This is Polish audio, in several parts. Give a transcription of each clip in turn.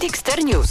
Dexter News.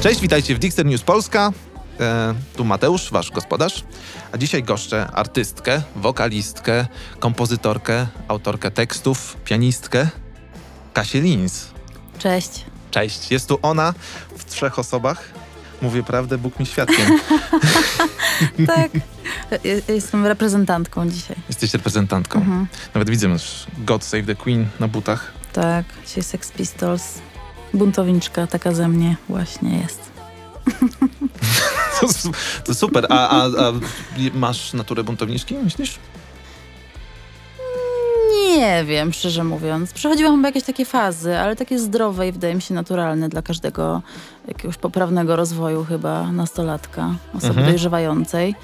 Cześć, witajcie w Dexter News Polska. Tu Mateusz, wasz gospodarz. A dzisiaj goszczę artystkę, wokalistkę, kompozytorkę, autorkę tekstów, pianistkę Kasię Lindt. Cześć. Cześć. Jest tu ona w trzech osobach. Mówię prawdę, Bóg mi świadkiem. Tak. Jestem reprezentantką dzisiaj. Jesteś reprezentantką. Mhm. Nawet widzę już God Save the Queen na butach. Tak. Dzisiaj Sex Pistols. Buntowniczka taka ze mnie właśnie jest. To super. A masz naturę buntowniczki, myślisz? Nie wiem, szczerze mówiąc. Przechodziłam chyba jakieś takie fazy, ale takie zdrowe i wydaje mi się naturalne dla każdego jakiegoś poprawnego rozwoju chyba nastolatka, osoby dojrzewającej.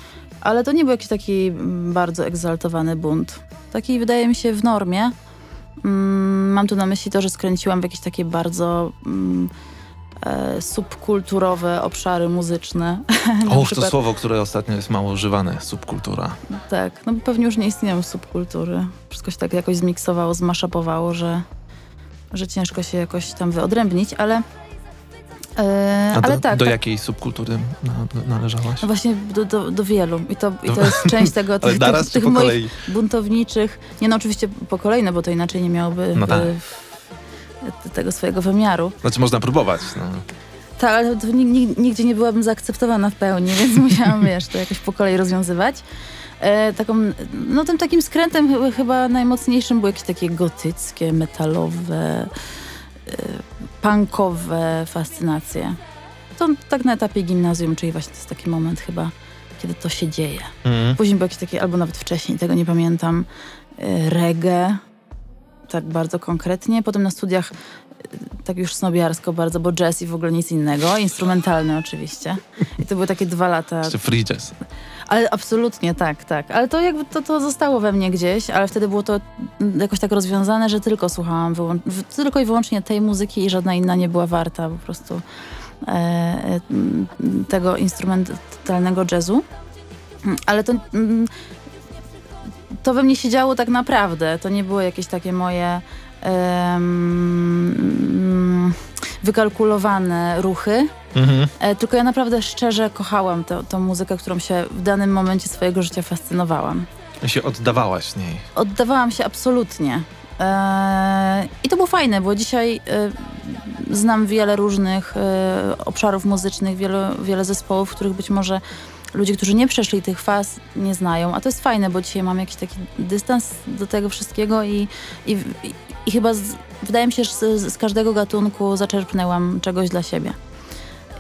Ale to nie był jakiś taki bardzo egzaltowany bunt. Taki wydaje mi się w normie. Mam tu na myśli to, że skręciłam w jakieś takie bardzo subkulturowe obszary muzyczne. Oż to słowo, które ostatnio jest mało używane, subkultura. Tak, no bo pewnie już nie istnieją subkultury. Wszystko się tak jakoś zmiksowało, zmaszapowało, że ciężko się jakoś tam wyodrębnić, ale... do jakiej subkultury należałaś? No właśnie do wielu. I to jest część tego, tych moich buntowniczych. Nie, no oczywiście po kolei, no bo to inaczej nie miałoby tego swojego wymiaru. Znaczy można próbować. No. Tak, ale to nigdzie nie byłabym zaakceptowana w pełni, więc musiałam, to jakoś po kolei rozwiązywać. Tym takim skrętem chyba najmocniejszym były jakieś takie gotyckie, metalowe... punkowe fascynacje. To tak na etapie gimnazjum, czyli właśnie to jest taki moment chyba, kiedy to się dzieje. Później był jakiś taki, albo nawet wcześniej, tego nie pamiętam, reggae, tak bardzo konkretnie. Potem na studiach tak już snobiarsko bardzo, bo jazz i w ogóle nic innego, instrumentalny oczywiście. I to były takie 2 lata. Jeszcze free jazz. Ale absolutnie tak. Ale to jakby to zostało we mnie gdzieś, ale wtedy było to jakoś tak rozwiązane, że tylko słuchałam tylko i wyłącznie tej muzyki i żadna inna nie była warta po prostu tego instrumentalnego jazzu. Ale to we mnie się działo tak naprawdę. To nie było jakieś takie moje wykalkulowane ruchy. Tylko ja naprawdę szczerze kochałam tą muzykę, którą się w danym momencie swojego życia fascynowałam. I się oddawałaś niej. Oddawałam się absolutnie. I to było fajne, bo dzisiaj znam wiele różnych obszarów muzycznych, wiele zespołów, których być może ludzie, którzy nie przeszli tych faz, nie znają. A to jest fajne, bo dzisiaj mam jakiś taki dystans do tego wszystkiego i chyba wydaje mi się, że z każdego gatunku zaczerpnęłam czegoś dla siebie.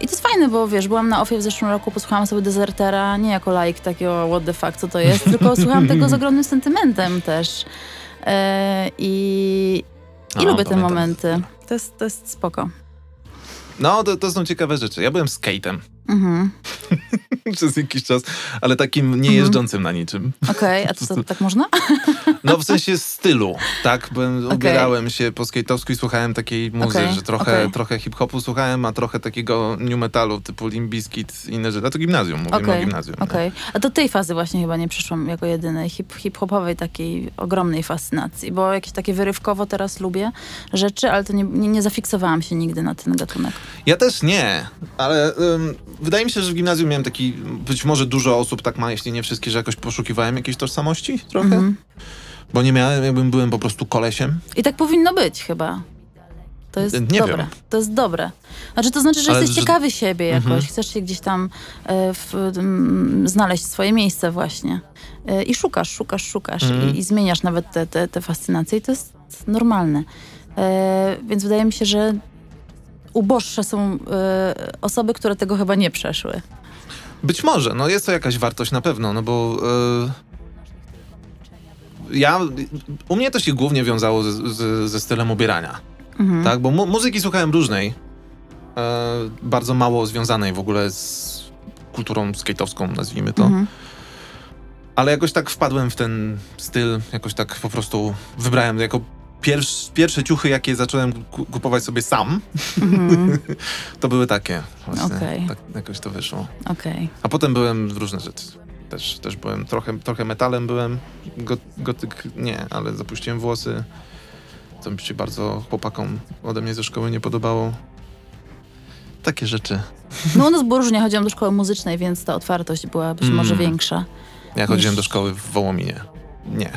I to jest fajne, bo wiesz, byłam na ofie w zeszłym roku, posłuchałam sobie Dezertera, nie jako laik takiego what the fuck, co to jest, tylko słuchałam tego z ogromnym sentymentem też. Lubię te momenty. To jest spoko. No, to są ciekawe rzeczy. Ja byłem skatem. Przez jakiś czas, ale takim nie jeżdżącym na niczym. Okej, a co, tak można? No w sensie stylu, tak? Ubierałem się po skejtowsku i słuchałem takiej muzyki, że trochę hip-hopu słuchałem, a trochę takiego new metalu typu Limp Bizkit i inne rzeczy. A to gimnazjum, mówimy o gimnazjum. Okej. A do tej fazy właśnie chyba nie przyszłam jako jedynej hip-hopowej takiej ogromnej fascynacji, bo jakieś takie wyrywkowo teraz lubię rzeczy, ale to nie zafiksowałam się nigdy na ten gatunek. Ja też nie, ale wydaje mi się, że w gimnazjum miałem taki, być może dużo osób tak ma, jeśli nie wszystkie, że jakoś poszukiwałem jakiejś tożsamości trochę, bo nie miałem, byłem po prostu kolesiem. I tak powinno być chyba. To jest dobre. Wiem. To jest dobre. To znaczy, że jesteś ciekawy siebie jakoś, chcesz się gdzieś tam znaleźć swoje miejsce właśnie. I szukasz i zmieniasz nawet te fascynacje i to jest normalne. Więc wydaje mi się, że uboższe są osoby, które tego chyba nie przeszły. Być może, no jest to jakaś wartość na pewno, no bo u mnie to się głównie wiązało ze stylem ubierania, tak? Bo muzyki słuchałem różnej, bardzo mało związanej w ogóle z kulturą skate'owską, nazwijmy to. Ale jakoś tak wpadłem w ten styl, jakoś tak po prostu wybrałem jako pierwsze ciuchy, jakie zacząłem kupować sobie sam, to były takie właśnie. Tak jakoś to wyszło. A potem byłem w różne rzeczy. Też byłem, trochę metalem byłem, gotyk nie, ale zapuściłem włosy, co mi się bardzo chłopakom ode mnie ze szkoły nie podobało. Takie rzeczy. No u nas było różnie, chodziłam do szkoły muzycznej, więc ta otwartość była być może większa. Ja chodziłem do szkoły w Wołominie. Nie.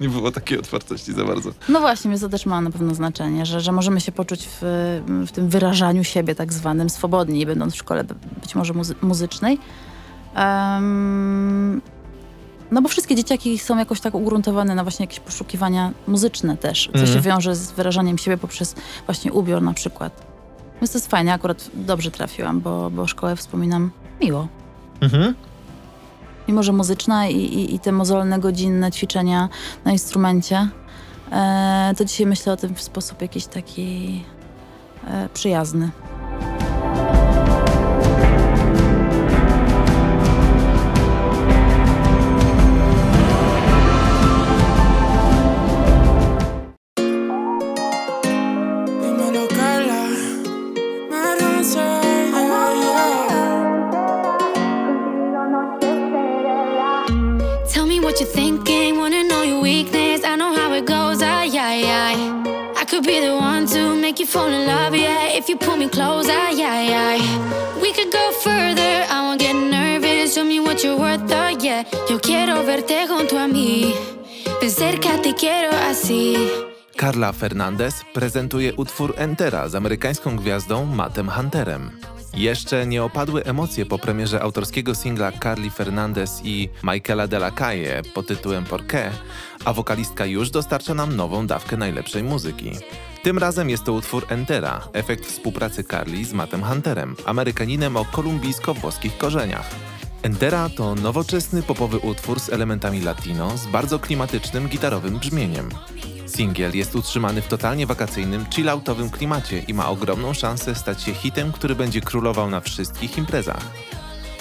Nie było takiej otwartości za bardzo. No właśnie, więc to też ma na pewno znaczenie, że możemy się poczuć w tym wyrażaniu siebie tak zwanym swobodniej, będąc w szkole być może muzycznej. No bo wszystkie dzieciaki są jakoś tak ugruntowane na właśnie jakieś poszukiwania muzyczne też, co się wiąże z wyrażaniem siebie poprzez właśnie ubiór na przykład. Więc to jest fajnie, akurat dobrze trafiłam, bo szkołę wspominam miło. Mimo że muzyczna i te mozolne, godzinne ćwiczenia na instrumencie, to dzisiaj myślę o tym w sposób jakiś taki przyjazny. Fall in love, yeah, if you pull me close, we could go further, I won't get nervous, show me what you're worth, oh yeah. Yo quiero verte junto a mí, de cerca te quiero así. Carla Fernández prezentuje utwór Entera z amerykańską gwiazdą Mattem Hunterem. Jeszcze nie opadły emocje po premierze autorskiego singla Carli Fernández i Michaela de la Calle pod tytułem Porqué, a wokalistka już dostarcza nam nową dawkę najlepszej muzyki. Tym razem jest to utwór Entera, efekt współpracy Carli z Mattem Hunterem, Amerykaninem o kolumbijsko-włoskich korzeniach. Entera to nowoczesny popowy utwór z elementami latino z bardzo klimatycznym gitarowym brzmieniem. Singiel jest utrzymany w totalnie wakacyjnym, chilloutowym klimacie i ma ogromną szansę stać się hitem, który będzie królował na wszystkich imprezach.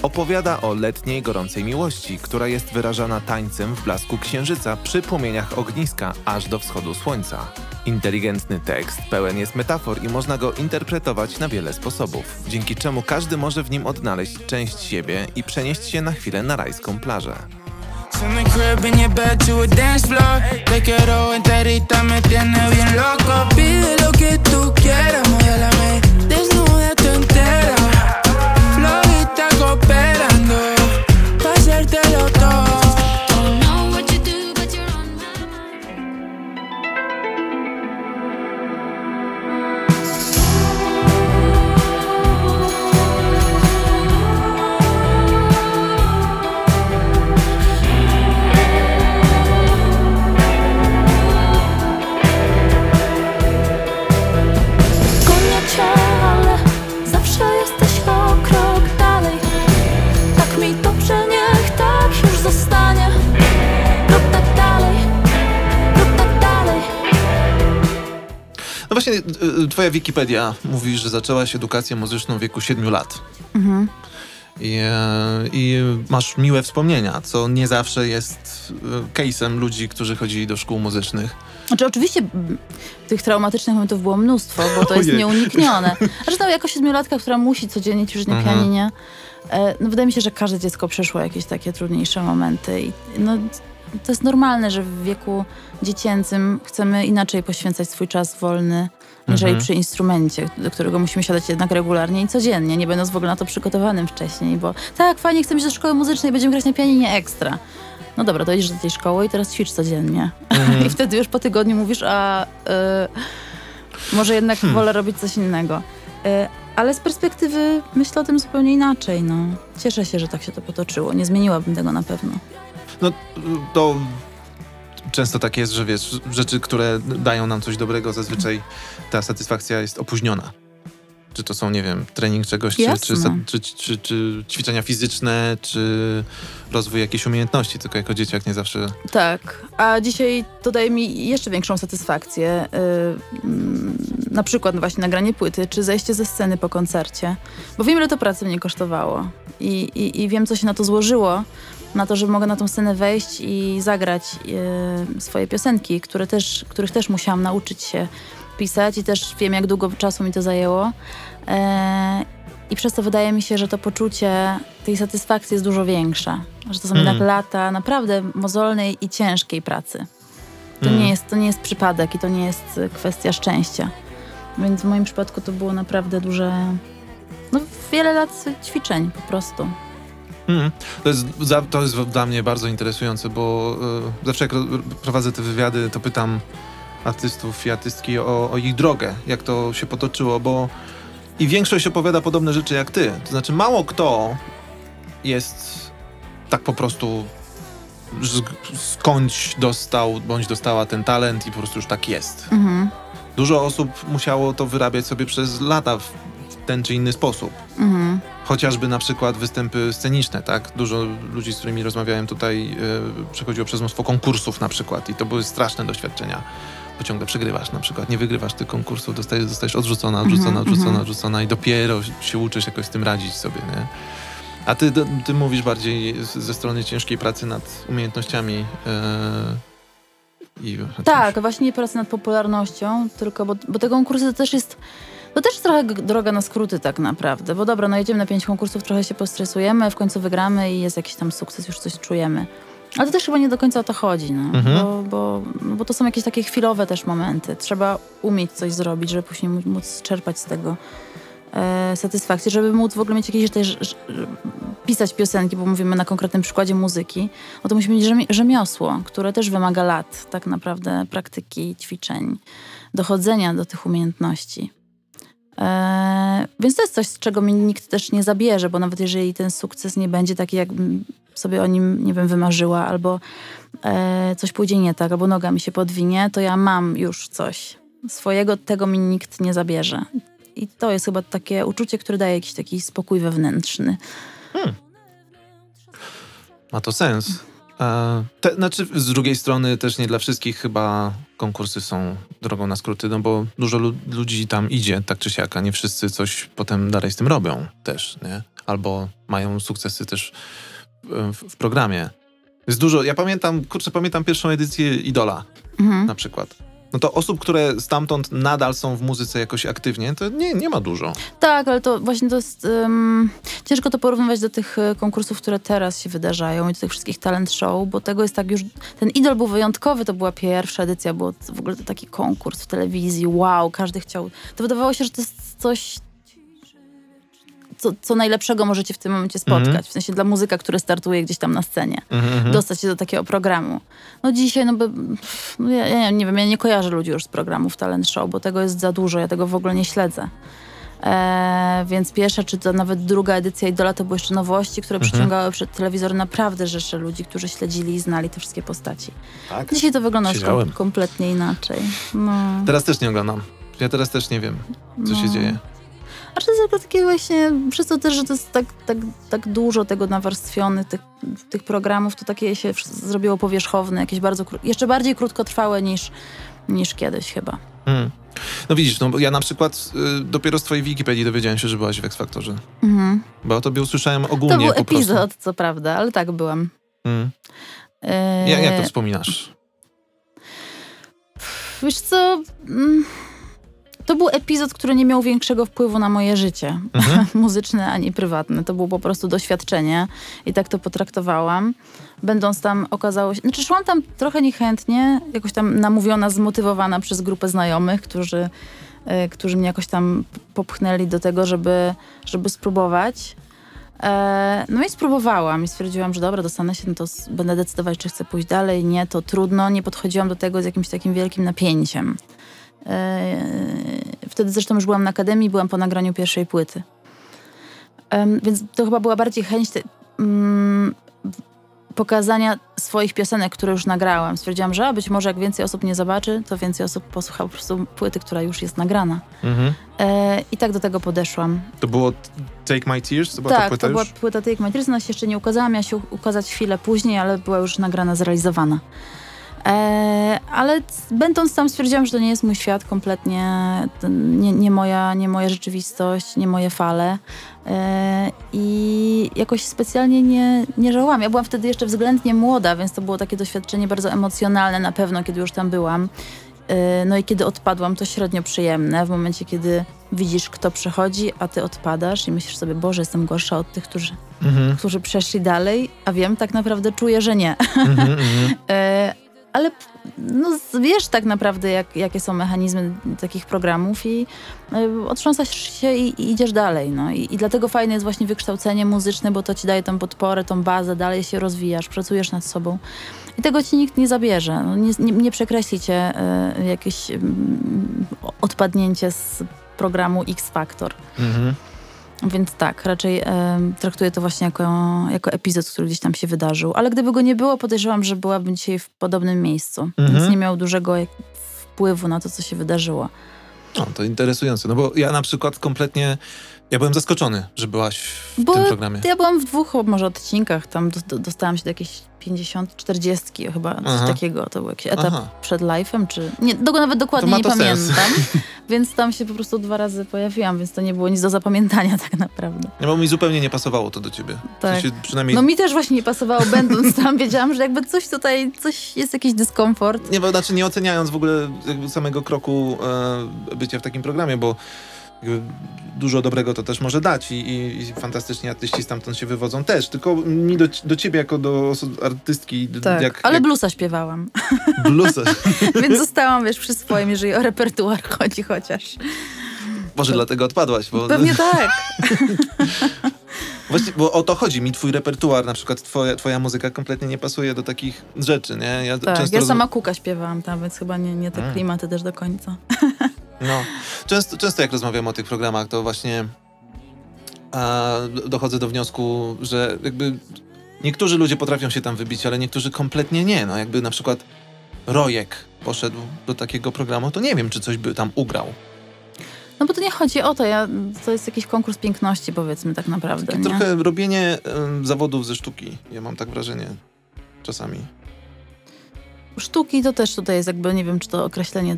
Opowiada o letniej, gorącej miłości, która jest wyrażana tańcem w blasku księżyca przy płomieniach ogniska aż do wschodu słońca. Inteligentny tekst pełen jest metafor i można go interpretować na wiele sposobów, dzięki czemu każdy może w nim odnaleźć część siebie i przenieść się na chwilę na rajską plażę. Twoja Wikipedia mówi, że zaczęłaś edukację muzyczną w wieku 7 lat. I masz miłe wspomnienia, co nie zawsze jest case'em ludzi, którzy chodzili do szkół muzycznych. Znaczy oczywiście tych traumatycznych momentów było mnóstwo, bo to jest nieuniknione. Zresztą jako siedmiolatka, która musi codziennie ćwiczyć na pianinie, no wydaje mi się, że każde dziecko przeszło jakieś takie trudniejsze momenty. I, no, to jest normalne, że w wieku dziecięcym chcemy inaczej poświęcać swój czas wolny, jeżeli przy instrumencie, do którego musimy siadać jednak regularnie i codziennie, nie będąc w ogóle na to przygotowanym wcześniej, bo tak, fajnie, chcemy iść do szkoły muzycznej, będziemy grać na pianinie ekstra. No dobra, to idziesz do tej szkoły i teraz ćwicz codziennie. I wtedy już po tygodniu mówisz, a może jednak wolę robić coś innego. Ale z perspektywy myślę o tym zupełnie inaczej. No. Cieszę się, że tak się to potoczyło. Nie zmieniłabym tego na pewno. No to często tak jest, że wiesz, rzeczy, które dają nam coś dobrego, zazwyczaj ta satysfakcja jest opóźniona. Czy to są, nie wiem, trening czegoś, czy ćwiczenia fizyczne, czy rozwój jakiejś umiejętności, tylko jako dzieciak nie zawsze... Tak, a dzisiaj to daje mi jeszcze większą satysfakcję. Na przykład właśnie nagranie płyty, czy zejście ze sceny po koncercie. Bo wiem, ile to pracy mnie kosztowało i wiem, co się na to złożyło, na to, że mogę na tą scenę wejść i zagrać swoje piosenki, których też musiałam nauczyć się pisać i też wiem, jak długo czasu mi to zajęło. I przez to wydaje mi się, że to poczucie tej satysfakcji jest dużo większe. Że to są jednak lata naprawdę mozolnej i ciężkiej pracy. To nie jest przypadek i to nie jest kwestia szczęścia. Więc w moim przypadku to było naprawdę duże... No, wiele lat ćwiczeń po prostu. To jest dla mnie bardzo interesujące, bo zawsze jak prowadzę te wywiady, to pytam artystów i artystki o ich drogę, jak to się potoczyło, bo i większość opowiada podobne rzeczy jak ty. To znaczy mało kto jest tak po prostu skądś dostał bądź dostała ten talent i po prostu już tak jest. Mhm. Dużo osób musiało to wyrabiać sobie przez lata w ten czy inny sposób. Mhm. Chociażby na przykład występy sceniczne, tak? Dużo ludzi, z którymi rozmawiałem tutaj, przechodziło przez mnóstwo konkursów na przykład i to były straszne doświadczenia. Bo ciągle przegrywasz na przykład, nie wygrywasz tych konkursów, dostajesz odrzucona i dopiero się uczysz jakoś z tym radzić sobie, nie? A ty mówisz bardziej ze strony ciężkiej pracy nad umiejętnościami i... Tak, właśnie pracy nad popularnością, tylko bo te konkursy to też jest trochę droga na skróty tak naprawdę, bo dobra, no jedziemy na 5 konkursów, trochę się postresujemy, w końcu wygramy i jest jakiś tam sukces, już coś czujemy. Ale to też chyba nie do końca o to chodzi, no. Bo to są jakieś takie chwilowe też momenty. Trzeba umieć coś zrobić, żeby później móc czerpać z tego satysfakcję, żeby móc w ogóle mieć jakieś też pisać piosenki, bo mówimy na konkretnym przykładzie muzyki. No to musi mieć rzemiosło, które też wymaga lat tak naprawdę praktyki, ćwiczeń, dochodzenia do tych umiejętności. Więc to jest coś, z czego mi nikt też nie zabierze, bo nawet jeżeli ten sukces nie będzie taki, jakbym sobie o nim, nie wiem, wymarzyła, albo coś pójdzie nie tak, albo noga mi się podwinie, to ja mam już coś swojego, tego mi nikt nie zabierze. I to jest chyba takie uczucie, które daje jakiś taki spokój wewnętrzny. Ma to sens. Znaczy, z drugiej strony też nie dla wszystkich chyba konkursy są drogą na skróty, no bo dużo ludzi tam idzie, tak czy siak, a nie wszyscy coś potem dalej z tym robią też, nie? Albo mają sukcesy też w programie. Jest dużo, ja pamiętam pierwszą edycję Idola na przykład. No to osób, które stamtąd nadal są w muzyce jakoś aktywnie, to nie ma dużo. Tak, ale to właśnie to jest... ciężko to porównywać do tych konkursów, które teraz się wydarzają i do tych wszystkich talent show, bo tego jest tak już... Ten Idol był wyjątkowy, to była pierwsza edycja, bo w ogóle to taki konkurs w telewizji, wow, każdy chciał... To wydawało się, że to jest coś... Co najlepszego możecie w tym momencie spotkać. W sensie dla muzyka, który startuje gdzieś tam na scenie. Dostać się do takiego programu. No dzisiaj, ja nie kojarzę ludzi już z programów talent show, bo tego jest za dużo, ja tego w ogóle nie śledzę. Więc pierwsza, czy to nawet druga edycja Idola, to były jeszcze nowości, które przyciągały przed telewizor naprawdę rzesze ludzi, którzy śledzili i znali te wszystkie postaci. Tak. Dzisiaj to wygląda już kompletnie inaczej. No. Teraz też nie oglądam. Ja teraz też nie wiem, co się dzieje. A to jest takie właśnie, przez to też, że to jest tak dużo tego nawarstwionych tych programów, to takie się zrobiło powierzchowne, jakieś bardzo jeszcze bardziej krótkotrwałe niż kiedyś chyba. No widzisz, no bo ja na przykład dopiero z twojej Wikipedii dowiedziałem się, że byłaś w X Factorze. Bo o tobie usłyszałem ogólnie. To był epizod, co prawda, ale tak, byłam. Jak to wspominasz? Wiesz co... To był epizod, który nie miał większego wpływu na moje życie muzyczne ani prywatne. To było po prostu doświadczenie i tak to potraktowałam. Będąc tam, okazało się... Znaczy szłam tam trochę niechętnie, jakoś tam namówiona, zmotywowana przez grupę znajomych, którzy mnie jakoś tam popchnęli do tego, żeby spróbować. No i spróbowałam i stwierdziłam, że dobra, dostanę się, no to będę decydować, czy chcę pójść dalej, nie, to trudno. Nie podchodziłam do tego z jakimś takim wielkim napięciem. Wtedy zresztą już byłam na akademii, byłam po nagraniu pierwszej płyty. Więc to chyba była bardziej chęć pokazania swoich piosenek, które już nagrałam. Stwierdziłam, że być może jak więcej osób nie zobaczy, to więcej osób posłucha po prostu płyty, która już jest nagrana. Mhm. I tak do tego podeszłam. To było Take My Tears? To była tak, ta płyta była płyta Take My Tears. Ona się jeszcze nie ukazała, miała się ukazać chwilę później, ale była już nagrana, zrealizowana. Ale będąc tam stwierdziłam, że to nie jest mój świat kompletnie, nie moja rzeczywistość, nie moje fale i jakoś specjalnie nie żałowałam. Ja byłam wtedy jeszcze względnie młoda, więc to było takie doświadczenie bardzo emocjonalne na pewno, kiedy już tam byłam. No i kiedy odpadłam, to średnio przyjemne w momencie, kiedy widzisz, kto przechodzi, a ty odpadasz i myślisz sobie, Boże, jestem gorsza od tych, którzy przeszli dalej, a wiem, tak naprawdę czuję, że nie. Ale no, wiesz tak naprawdę, jakie są mechanizmy takich programów i otrząsasz się i idziesz dalej. No. I dlatego fajne jest właśnie wykształcenie muzyczne, bo to ci daje tą podporę, tą bazę, dalej się rozwijasz, pracujesz nad sobą. I tego ci nikt nie zabierze. No, nie przekreśli cię jakieś odpadnięcie z programu X Factor. Mhm. Więc tak, raczej traktuję to właśnie jako epizod, który gdzieś tam się wydarzył. Ale gdyby go nie było, podejrzewam, że byłabym dzisiaj w podobnym miejscu. Więc nie miał dużego wpływu na to, co się wydarzyło. No, to interesujące. No bo ja na przykład kompletnie... Ja byłem zaskoczony, że byłaś w tym programie. Ja byłam w 2 może odcinkach. Tam dostałam się do jakiejś 50-40 chyba, coś takiego. To był jakiś etap przed live'em, czy... Nie, nawet dokładnie nie pamiętam. Więc tam się po prostu 2 razy pojawiłam, więc to nie było nic do zapamiętania tak naprawdę. No bo mi zupełnie nie pasowało to do ciebie. Tak. W sensie, przynajmniej... No mi też właśnie nie pasowało, będąc tam. Wiedziałam, że jakby coś tutaj, jest jakiś dyskomfort. Nie, bo znaczy nie oceniając w ogóle jakby samego kroku bycia w takim programie, bo dużo dobrego to też może dać i fantastyczni artyści stamtąd się wywodzą też, tylko mi do ciebie jako do artystki... Tak, ale bluesa śpiewałam. Bluesa. Więc zostałam, wiesz, przy swoim, jeżeli o repertuar chodzi chociaż. Może dlatego odpadłaś, bo... Pewnie tak. Właśnie, bo o to chodzi mi, twój repertuar, na przykład twoja muzyka kompletnie nie pasuje do takich rzeczy, nie? Ja, tak, często ja sama kuka śpiewałam tam, więc chyba nie te klimaty też do końca. No, często jak rozmawiam o tych programach, to właśnie dochodzę do wniosku, że jakby niektórzy ludzie potrafią się tam wybić, ale niektórzy kompletnie nie. No, jakby na przykład Rojek poszedł do takiego programu, to nie wiem, czy coś by tam ugrał. No bo to nie chodzi o to, to jest jakiś konkurs piękności, powiedzmy, tak naprawdę. Takie trochę robienie zawodów ze sztuki, ja mam tak wrażenie czasami. Sztuki to też tutaj jest jakby, nie wiem, czy to określenie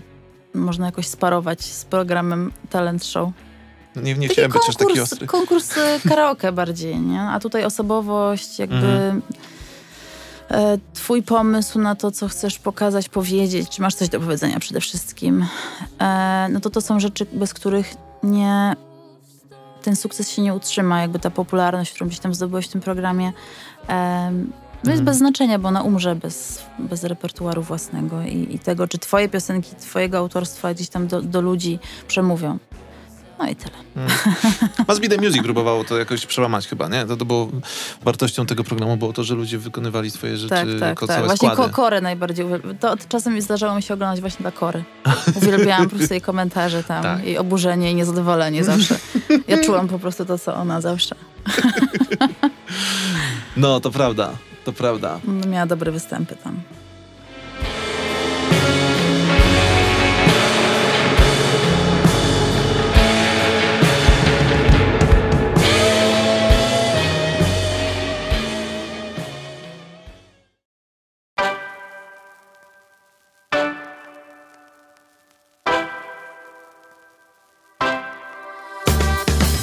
można jakoś sparować z programem talent show. Nie chciałem być aż taki ostry. Konkurs karaoke bardziej, nie? A tutaj osobowość, jakby twój pomysł na to, co chcesz pokazać, powiedzieć, czy masz coś do powiedzenia przede wszystkim. No to są rzeczy, bez których ten sukces się nie utrzyma, jakby ta popularność, którą gdzieś tam zdobyłeś w tym programie. To jest bez znaczenia, bo ona umrze bez repertuaru własnego i tego, czy twoje piosenki, twojego autorstwa gdzieś tam do ludzi przemówią. No i tyle. Be The Music próbowało to jakoś przełamać chyba, nie? To było wartością tego programu, było to, że ludzie wykonywali swoje rzeczy. Tak. Właśnie Korę najbardziej to czasem zdarzało mi się oglądać właśnie dla Kory. Uwielbiałam po prostu jej komentarze tam, tak. Jej oburzenie i niezadowolenie zawsze. Ja czułam po prostu to, co ona zawsze. No, to prawda. To prawda. Miała dobre występy tam.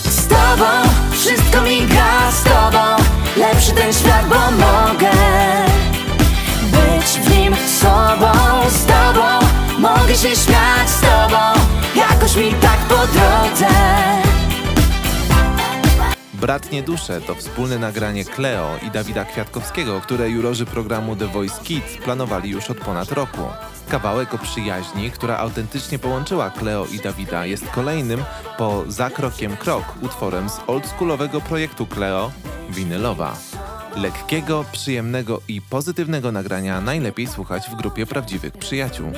Z tobą wszystko mi gra, z tobą lepszy ten świat, bo mogę być w nim sobą. Z tobą mogę się śmiać, z tobą jakoś mi tak po drodze. Bratnie dusze to wspólne nagranie Cleo i Dawida Kwiatkowskiego, które jurorzy programu The Voice Kids planowali już od ponad roku. Kawałek o przyjaźni, która autentycznie połączyła Cleo i Dawida, jest kolejnym po Za Krokiem Krok utworem z oldschoolowego projektu Cleo Winylowa. Lekkiego, przyjemnego i pozytywnego nagrania najlepiej słuchać w grupie prawdziwych przyjaciół.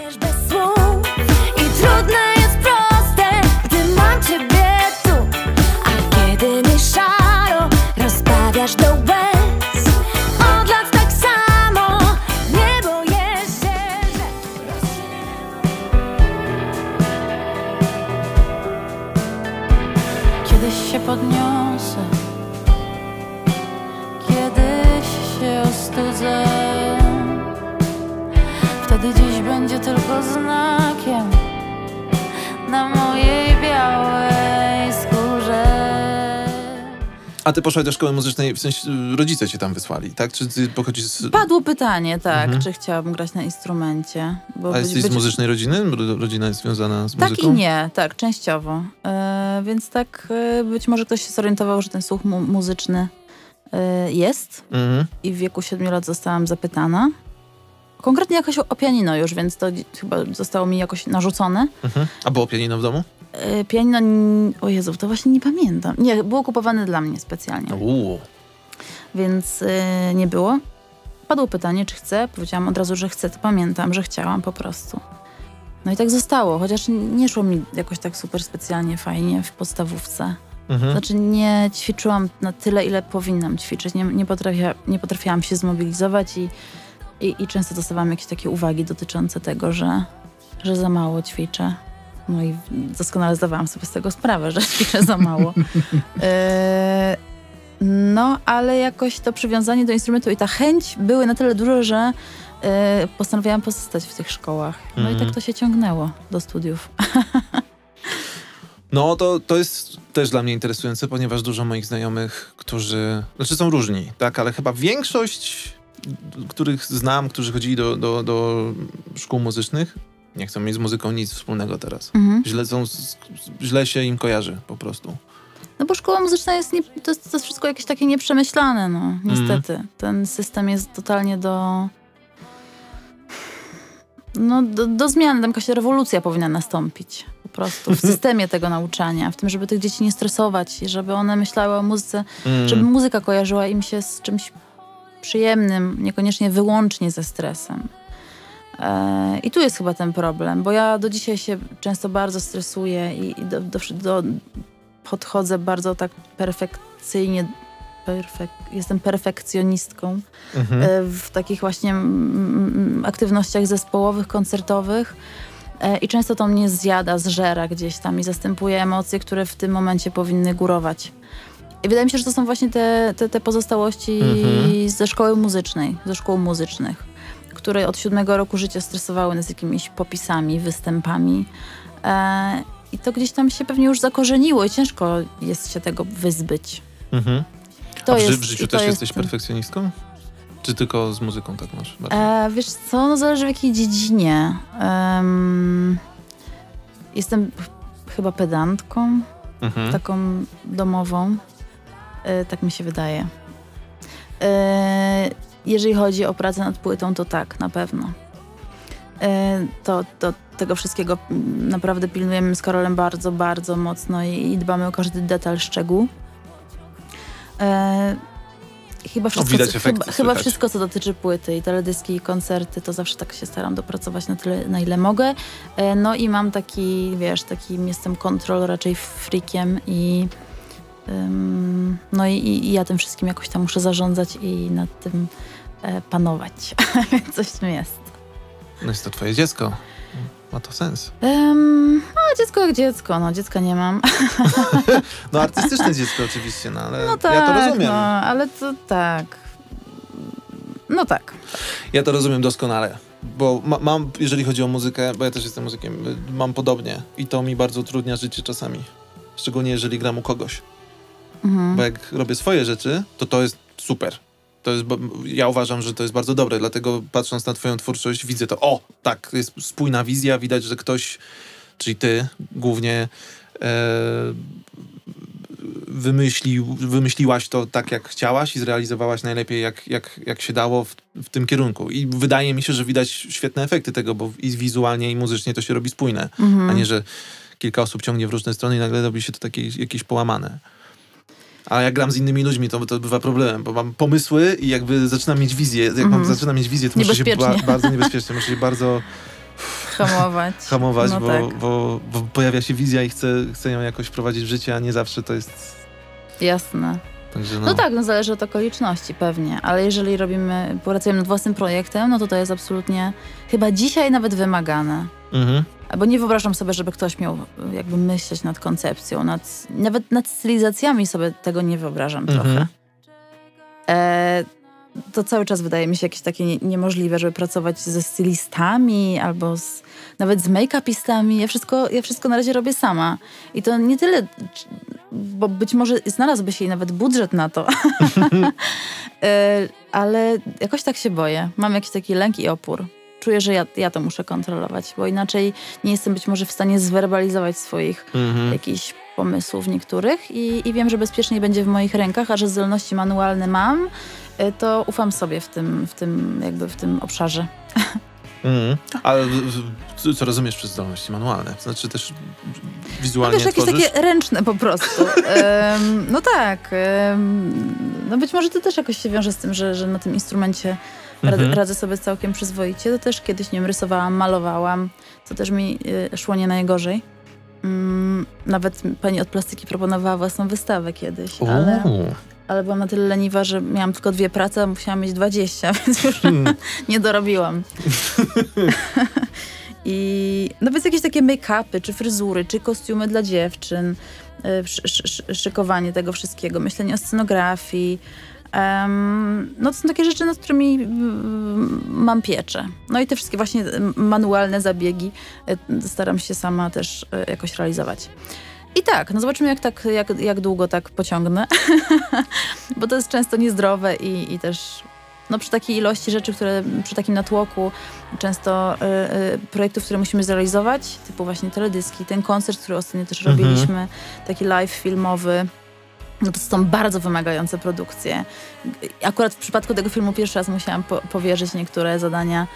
I trudne jest proste, gdy mam ciebie tu, a kiedy mi szaro, rozbawiasz do łez. Od lat tak samo. wstrząsy, kiedyś się ostudzę. Wtedy dziś będzie tylko znakiem na mojej białej skórze. A ty poszłaś do szkoły muzycznej, w sensie rodzice cię tam wysłali, tak? Czy ty pochodzisz z... Padło pytanie, tak, czy chciałabym grać na instrumencie. Bo a jesteś z muzycznej rodziny? Rodzina jest związana z muzyką? Tak i nie, tak, częściowo. Więc tak, być może ktoś się zorientował, że ten słuch muzyczny jest. I w wieku 7 lat zostałam zapytana. Konkretnie jakoś o pianino już, więc to chyba zostało mi jakoś narzucone. A było pianino w domu? Pianino, o Jezu, to właśnie nie pamiętam. Nie, było kupowane dla mnie specjalnie. Więc nie było. Padło pytanie, czy chcę. Powiedziałam od razu, że chcę, to pamiętam, że chciałam po prostu. No i tak zostało, chociaż nie szło mi jakoś tak super specjalnie fajnie w podstawówce. Znaczy nie ćwiczyłam na tyle, ile powinnam ćwiczyć. Nie potrafiłam się zmobilizować i często dostawałam jakieś takie uwagi dotyczące tego, że za mało ćwiczę. No i doskonale zdawałam sobie z tego sprawę, że ćwiczę za mało. No, ale jakoś to przywiązanie do instrumentu i ta chęć były na tyle duże, że postanowiłam pozostać w tych szkołach. No i tak to się ciągnęło do studiów. No, to jest też dla mnie interesujące, ponieważ dużo moich znajomych, którzy... Znaczy są różni, tak? Ale chyba większość, których znam, którzy chodzili do szkół muzycznych, nie chcą mieć z muzyką nic wspólnego teraz. Źle się im kojarzy po prostu. No bo szkoła muzyczna jest, to jest wszystko jakieś takie nieprzemyślane, no niestety. Ten system jest totalnie do zmiany, tam jakaś rewolucja powinna nastąpić po prostu w systemie tego nauczania, w tym, żeby tych dzieci nie stresować, żeby one myślały o muzyce, żeby muzyka kojarzyła im się z czymś przyjemnym, niekoniecznie wyłącznie ze stresem. I tu jest chyba ten problem, bo ja do dzisiaj się często bardzo stresuję i podchodzę bardzo tak perfekcyjnie, jestem perfekcjonistką w takich właśnie aktywnościach zespołowych, koncertowych i często to mnie zżera gdzieś tam i zastępuje emocje, które w tym momencie powinny górować. I wydaje mi się, że to są właśnie te pozostałości ze szkół muzycznych, które od 7 roku życia stresowały nas jakimiś popisami, występami. I to gdzieś tam się pewnie już zakorzeniło i ciężko jest się tego wyzbyć. W życiu też jesteś perfekcjonistką? Czy tylko z muzyką tak masz? Wiesz co, no zależy w jakiej dziedzinie. Jestem chyba pedantką, taką domową. Tak mi się wydaje. Jeżeli chodzi o pracę nad płytą, to tak, na pewno. Tego wszystkiego naprawdę pilnujemy z Karolem bardzo, bardzo mocno i dbamy o każdy detal, szczegół. Chyba wszystko, co dotyczy płyty i teledyski, i koncerty, to zawsze tak się staram dopracować na tyle, na ile mogę. No i mam taki, wiesz, jestem kontrol raczej freakiem i... No i ja tym wszystkim jakoś tam muszę zarządzać i nad tym panować. Coś w tym jest. No jest to twoje dziecko. Ma to sens. Dziecko jak dziecko. No, dziecka nie mam. No artystyczne dziecko oczywiście, no ale no tak, ja to rozumiem. No, ale to tak. No tak. Ja to rozumiem doskonale. Bo mam, jeżeli chodzi o muzykę, bo ja też jestem muzykiem, mam podobnie. I to mi bardzo utrudnia życie czasami. Szczególnie jeżeli gram u kogoś. Bo jak robię swoje rzeczy, to jest super. Ja uważam, że to jest bardzo dobre, dlatego patrząc na twoją twórczość widzę to, tak, jest spójna wizja, widać, że ktoś, czyli ty głównie, wymyśliłaś to tak, jak chciałaś i zrealizowałaś najlepiej, jak się dało w tym kierunku. I wydaje mi się, że widać świetne efekty tego, bo i wizualnie, i muzycznie to się robi spójne, a nie, że kilka osób ciągnie w różne strony i nagle robi się to takie jakieś połamane. A jak gram z innymi ludźmi, to bywa problemem, bo mam pomysły i jakby zaczynam mieć wizję. Jak zaczynam mieć wizję, to muszę się bardzo niebezpiecznie, muszę się bardzo hamować, no bo pojawia się wizja i chcę ją jakoś wprowadzić w życie, a nie zawsze to jest... Jasne. Także no tak, zależy od okoliczności pewnie, ale jeżeli pracujemy nad własnym projektem, no to jest absolutnie chyba dzisiaj nawet wymagane. Bo nie wyobrażam sobie, żeby ktoś miał jakby myśleć nad koncepcją, nawet nad stylizacjami sobie tego nie wyobrażam trochę. To cały czas wydaje mi się jakieś takie niemożliwe, żeby pracować ze stylistami albo nawet z make-upistami. Ja wszystko na razie robię sama. I to nie tyle, bo być może znalazłby się i nawet budżet na to. Ale jakoś tak się boję. Mam jakiś taki lęk i opór. Czuję, że ja to muszę kontrolować, bo inaczej nie jestem być może w stanie zwerbalizować swoich jakichś pomysłów niektórych i wiem, że bezpieczniej będzie w moich rękach, a że zdolności manualne mam, to ufam sobie w tym obszarze. Ale co rozumiesz przez zdolności manualne? Znaczy też wizualnie wiesz, tworzysz? Jakieś takie ręczne po prostu. No tak. No być może to też jakoś się wiąże z tym, że na tym instrumencie radzę sobie całkiem przyzwoicie. To też kiedyś, nie wiem, rysowałam, malowałam. To też mi szło nie najgorzej. Nawet pani od plastyki proponowała własną wystawę kiedyś. Ale byłam na tyle leniwa, że miałam tylko 2 prace, a musiałam mieć 20, więc już nie dorobiłam. I nawet jakieś takie make-upy, czy fryzury, czy kostiumy dla dziewczyn, szykowanie tego wszystkiego, myślenie o scenografii. No to są takie rzeczy, nad którymi mam pieczę. No i te wszystkie właśnie manualne zabiegi staram się sama też jakoś realizować. I tak, no zobaczymy jak długo tak pociągnę, bo to jest często niezdrowe i też no przy takiej ilości rzeczy, przy takim natłoku często projektów, które musimy zrealizować, typu właśnie teledyski, ten koncert, który ostatnio też robiliśmy, taki live filmowy, no to są bardzo wymagające produkcje. Akurat w przypadku tego filmu pierwszy raz musiałam powierzyć niektóre zadania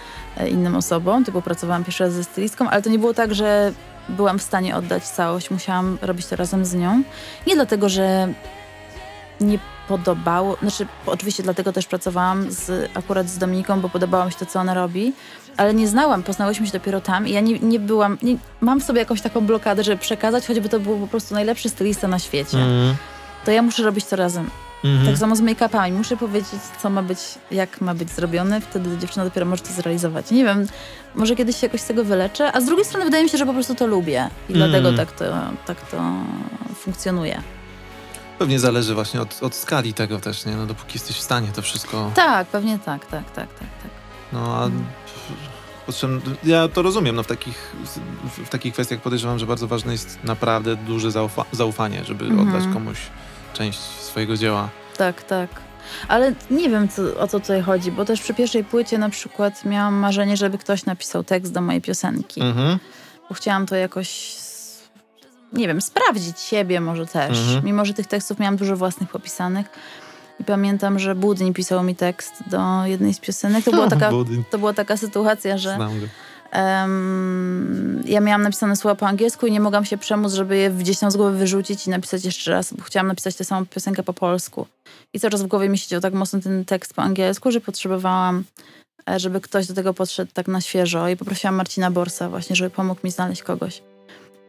innym osobom, typu pracowałam pierwszy raz ze stylistką, ale to nie było tak, że byłam w stanie oddać całość, musiałam robić to razem z nią. Nie dlatego, że nie podobało, znaczy oczywiście dlatego też pracowałam akurat z Dominiką, bo podobało mi się to, co ona robi, ale nie znałam, poznałyśmy się dopiero tam i ja nie byłam, mam w sobie jakąś taką blokadę, żeby przekazać, choćby to był po prostu najlepszy stylista na świecie. To ja muszę robić to razem. Tak samo z make-upami. Muszę powiedzieć, co ma być, jak ma być zrobione. Wtedy dziewczyna dopiero może to zrealizować. Nie wiem, może kiedyś się jakoś z tego wyleczę. A z drugiej strony wydaje mi się, że po prostu to lubię. I dlatego tak to funkcjonuje. Pewnie zależy właśnie od skali tego też, nie? No, dopóki jesteś w stanie to wszystko... Tak, pewnie tak. No a... Ja to rozumiem, no w takich kwestiach podejrzewam, że bardzo ważne jest naprawdę duże zaufanie, żeby oddać komuś część swojego dzieła. Tak. Ale nie wiem, o co tutaj chodzi, bo też przy pierwszej płycie na przykład miałam marzenie, żeby ktoś napisał tekst do mojej piosenki. Bo chciałam to jakoś, nie wiem, sprawdzić siebie może też. Mimo, że tych tekstów miałam dużo własnych opisanych. I pamiętam, że Budyń pisał mi tekst do jednej z piosenek. To była taka sytuacja, że ja miałam napisane słowa po angielsku i nie mogłam się przemóc, żeby je gdzieś tam z głowy wyrzucić i napisać jeszcze raz, bo chciałam napisać tę samą piosenkę po polsku. I cały czas w głowie mi siedział tak mocno ten tekst po angielsku, że potrzebowałam, żeby ktoś do tego podszedł tak na świeżo i poprosiłam Marcina Borsa właśnie, żeby pomógł mi znaleźć kogoś.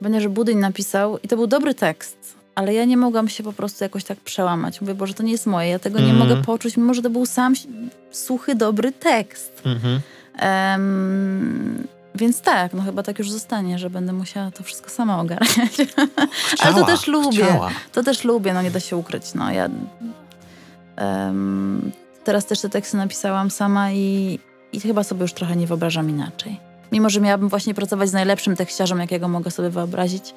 Ponieważ Budyń napisał i to był dobry tekst. Ale ja nie mogłam się po prostu jakoś tak przełamać. Mówię, Boże, to nie jest moje, ja tego nie mogę poczuć, mimo że to był sam suchy, dobry tekst. Więc tak, no chyba tak już zostanie, że będę musiała to wszystko sama ogarniać. Ale to też lubię. No nie da się ukryć. No, ja teraz też te teksty napisałam sama i chyba sobie już trochę nie wyobrażam inaczej. Mimo, że miałabym właśnie pracować z najlepszym tekściarzem, jakiego mogę sobie wyobrazić,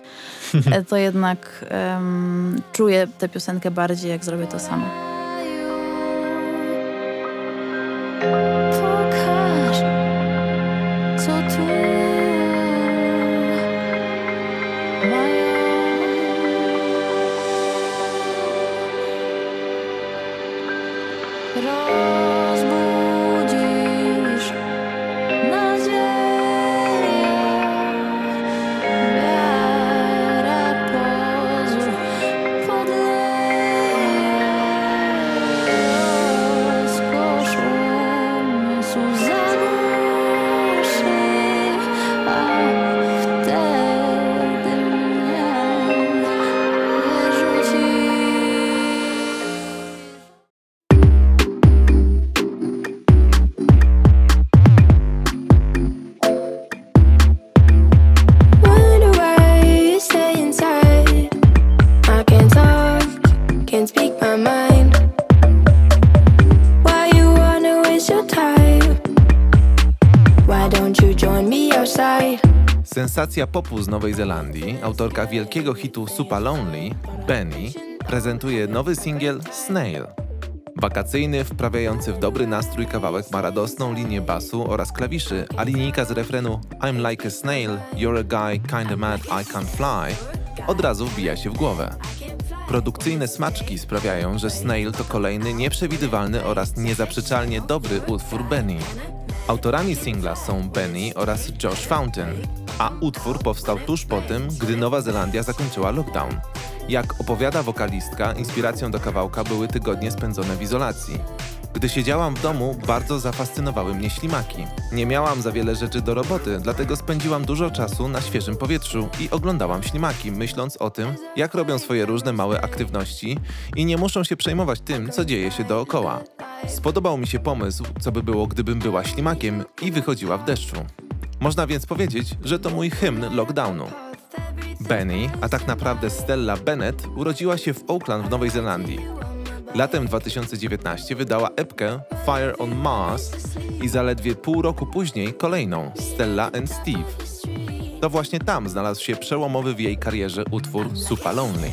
to jednak czuję tę piosenkę bardziej, jak zrobię to samo. Pokaż, co tu take my mind. Why you wanna waste your time? Why don't you join me outside? Sensacja popu z Nowej Zelandii, autorka wielkiego hitu Supalonely, BENEE, prezentuje nowy singiel Snail. Wakacyjny, wprawiający w dobry nastrój kawałek ma radosną linię basu oraz klawiszy, a linijka z refrenu I'm like a snail, you're a guy, kinda mad, I can't fly od razu wbija się w głowę. Produkcyjne smaczki sprawiają, że Snail to kolejny nieprzewidywalny oraz niezaprzeczalnie dobry utwór BENEE. Autorami singla są BENEE oraz Josh Fountain, a utwór powstał tuż po tym, gdy Nowa Zelandia zakończyła lockdown. Jak opowiada wokalistka, inspiracją do kawałka były tygodnie spędzone w izolacji. Gdy siedziałam w domu, bardzo zafascynowały mnie ślimaki. Nie miałam za wiele rzeczy do roboty, dlatego spędziłam dużo czasu na świeżym powietrzu i oglądałam ślimaki, myśląc o tym, jak robią swoje różne małe aktywności i nie muszą się przejmować tym, co dzieje się dookoła. Spodobał mi się pomysł, co by było, gdybym była ślimakiem i wychodziła w deszczu. Można więc powiedzieć, że to mój hymn lockdownu. BENEE, a tak naprawdę Stella Bennett, urodziła się w Auckland w Nowej Zelandii. Latem 2019 wydała epkę Fire on Mars i zaledwie pół roku później kolejną, Stella and Steve. To właśnie tam znalazł się przełomowy w jej karierze utwór Supalonely.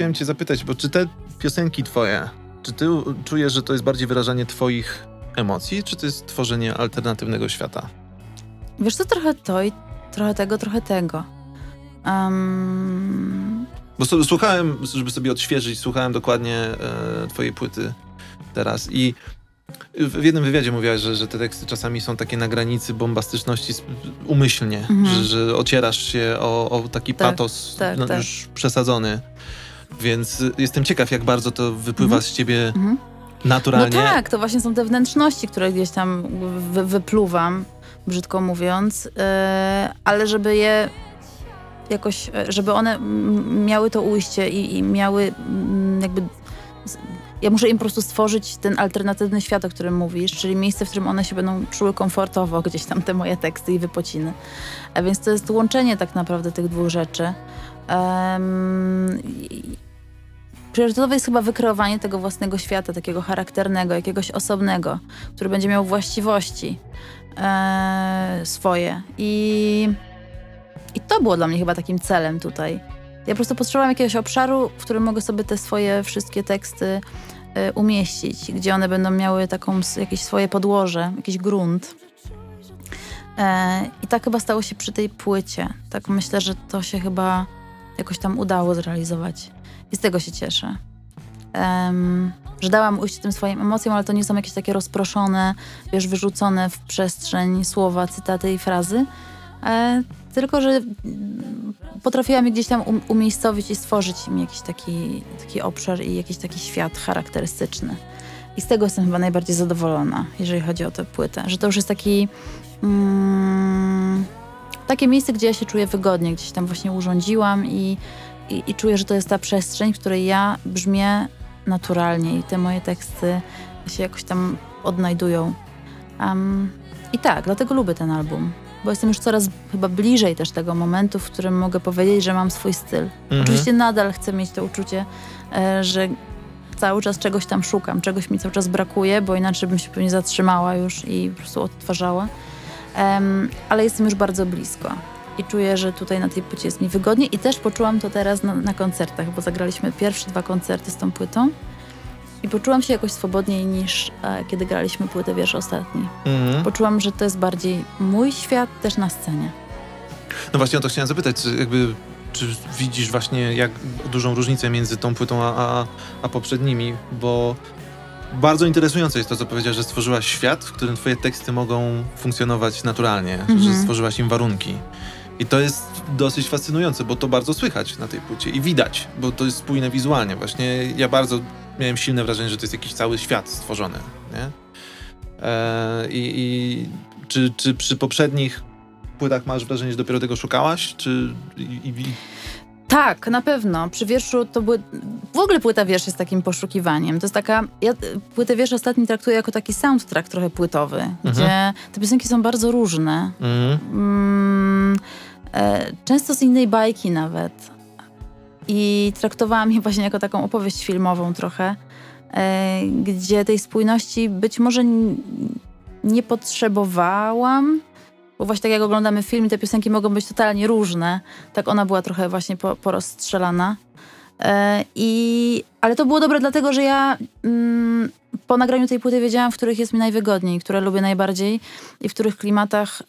Chciałem cię zapytać, bo czy te piosenki twoje, czy ty czujesz, że to jest bardziej wyrażanie twoich emocji, czy to jest tworzenie alternatywnego świata? Wiesz co, trochę to i trochę tego. Bo słuchałem, żeby sobie odświeżyć, słuchałem dokładnie twojej płyty teraz i w jednym wywiadzie mówiłaś, że te teksty czasami są takie na granicy bombastyczności umyślnie, że ocierasz się o taki patos już przesadzony. Więc jestem ciekaw, jak bardzo to wypływa z ciebie naturalnie. No tak, to właśnie są te wnętrzności, które gdzieś tam wypluwam, brzydko mówiąc, ale żeby je jakoś, żeby one miały to ujście i miały jakby... Ja muszę im po prostu stworzyć ten alternatywny świat, o którym mówisz, czyli miejsce, w którym one się będą czuły komfortowo, gdzieś tam te moje teksty i wypociny. A więc to jest łączenie tak naprawdę tych dwóch rzeczy. Priorytetowe jest chyba wykreowanie tego własnego świata, takiego charakternego, jakiegoś osobnego, który będzie miał właściwości swoje. I to było dla mnie chyba takim celem tutaj. Ja po prostu potrzebowałam jakiegoś obszaru, w którym mogę sobie te swoje wszystkie teksty umieścić, gdzie one będą miały taką, jakieś swoje podłoże, jakiś grunt. I tak chyba stało się przy tej płycie. Tak myślę, że to się chyba jakoś tam udało zrealizować. I z tego się cieszę. Że dałam ujście tym swoim emocjom, ale to nie są jakieś takie rozproszone, wiesz, wyrzucone w przestrzeń słowa, cytaty i frazy. Tylko, że potrafiłam je gdzieś tam umiejscowić i stworzyć im jakiś taki obszar i jakiś taki świat charakterystyczny. I z tego jestem chyba najbardziej zadowolona, jeżeli chodzi o tę płytę. Że to już jest taki... takie miejsce, gdzie ja się czuję wygodnie, gdzieś tam właśnie urządziłam i czuję, że to jest ta przestrzeń, w której ja brzmię naturalnie i te moje teksty się jakoś tam odnajdują. I tak, dlatego lubię ten album. Bo jestem już coraz chyba bliżej też tego momentu, w którym mogę powiedzieć, że mam swój styl. Oczywiście nadal chcę mieć to uczucie, że cały czas czegoś tam szukam, czegoś mi cały czas brakuje, bo inaczej bym się pewnie zatrzymała już i po prostu odtwarzała. Ale jestem już bardzo blisko i czuję, że tutaj na tej płycie jest mi wygodnie i też poczułam to teraz na koncertach, bo zagraliśmy pierwsze 2 koncerty z tą płytą i poczułam się jakoś swobodniej niż kiedy graliśmy płytę wiersz ostatni. Poczułam, że to jest bardziej mój świat też na scenie. No właśnie o to chciałem zapytać, czy widzisz właśnie jak dużą różnicę między tą płytą a poprzednimi, bo bardzo interesujące jest to, co powiedziałeś, że stworzyłaś świat, w którym twoje teksty mogą funkcjonować naturalnie, że stworzyłaś im warunki. I to jest dosyć fascynujące, bo to bardzo słychać na tej płycie i widać, bo to jest spójne wizualnie. Właśnie ja bardzo miałem silne wrażenie, że to jest jakiś cały świat stworzony, nie? Czy przy poprzednich płytach masz wrażenie, że dopiero tego szukałaś? Tak, na pewno. Przy wierszu to były... W ogóle płyta wiersz jest takim poszukiwaniem. To jest taka... Ja płytę wiersz ostatnio traktuję jako taki soundtrack trochę płytowy, gdzie te piosenki są bardzo różne. Często z innej bajki nawet. I traktowałam je właśnie jako taką opowieść filmową trochę, gdzie tej spójności być może nie potrzebowałam, bo właśnie tak jak oglądamy film, te piosenki mogą być totalnie różne. Tak ona była trochę właśnie porozstrzelana. Ale to było dobre dlatego, że ja po nagraniu tej płyty wiedziałam, w których jest mi najwygodniej, które lubię najbardziej i w których klimatach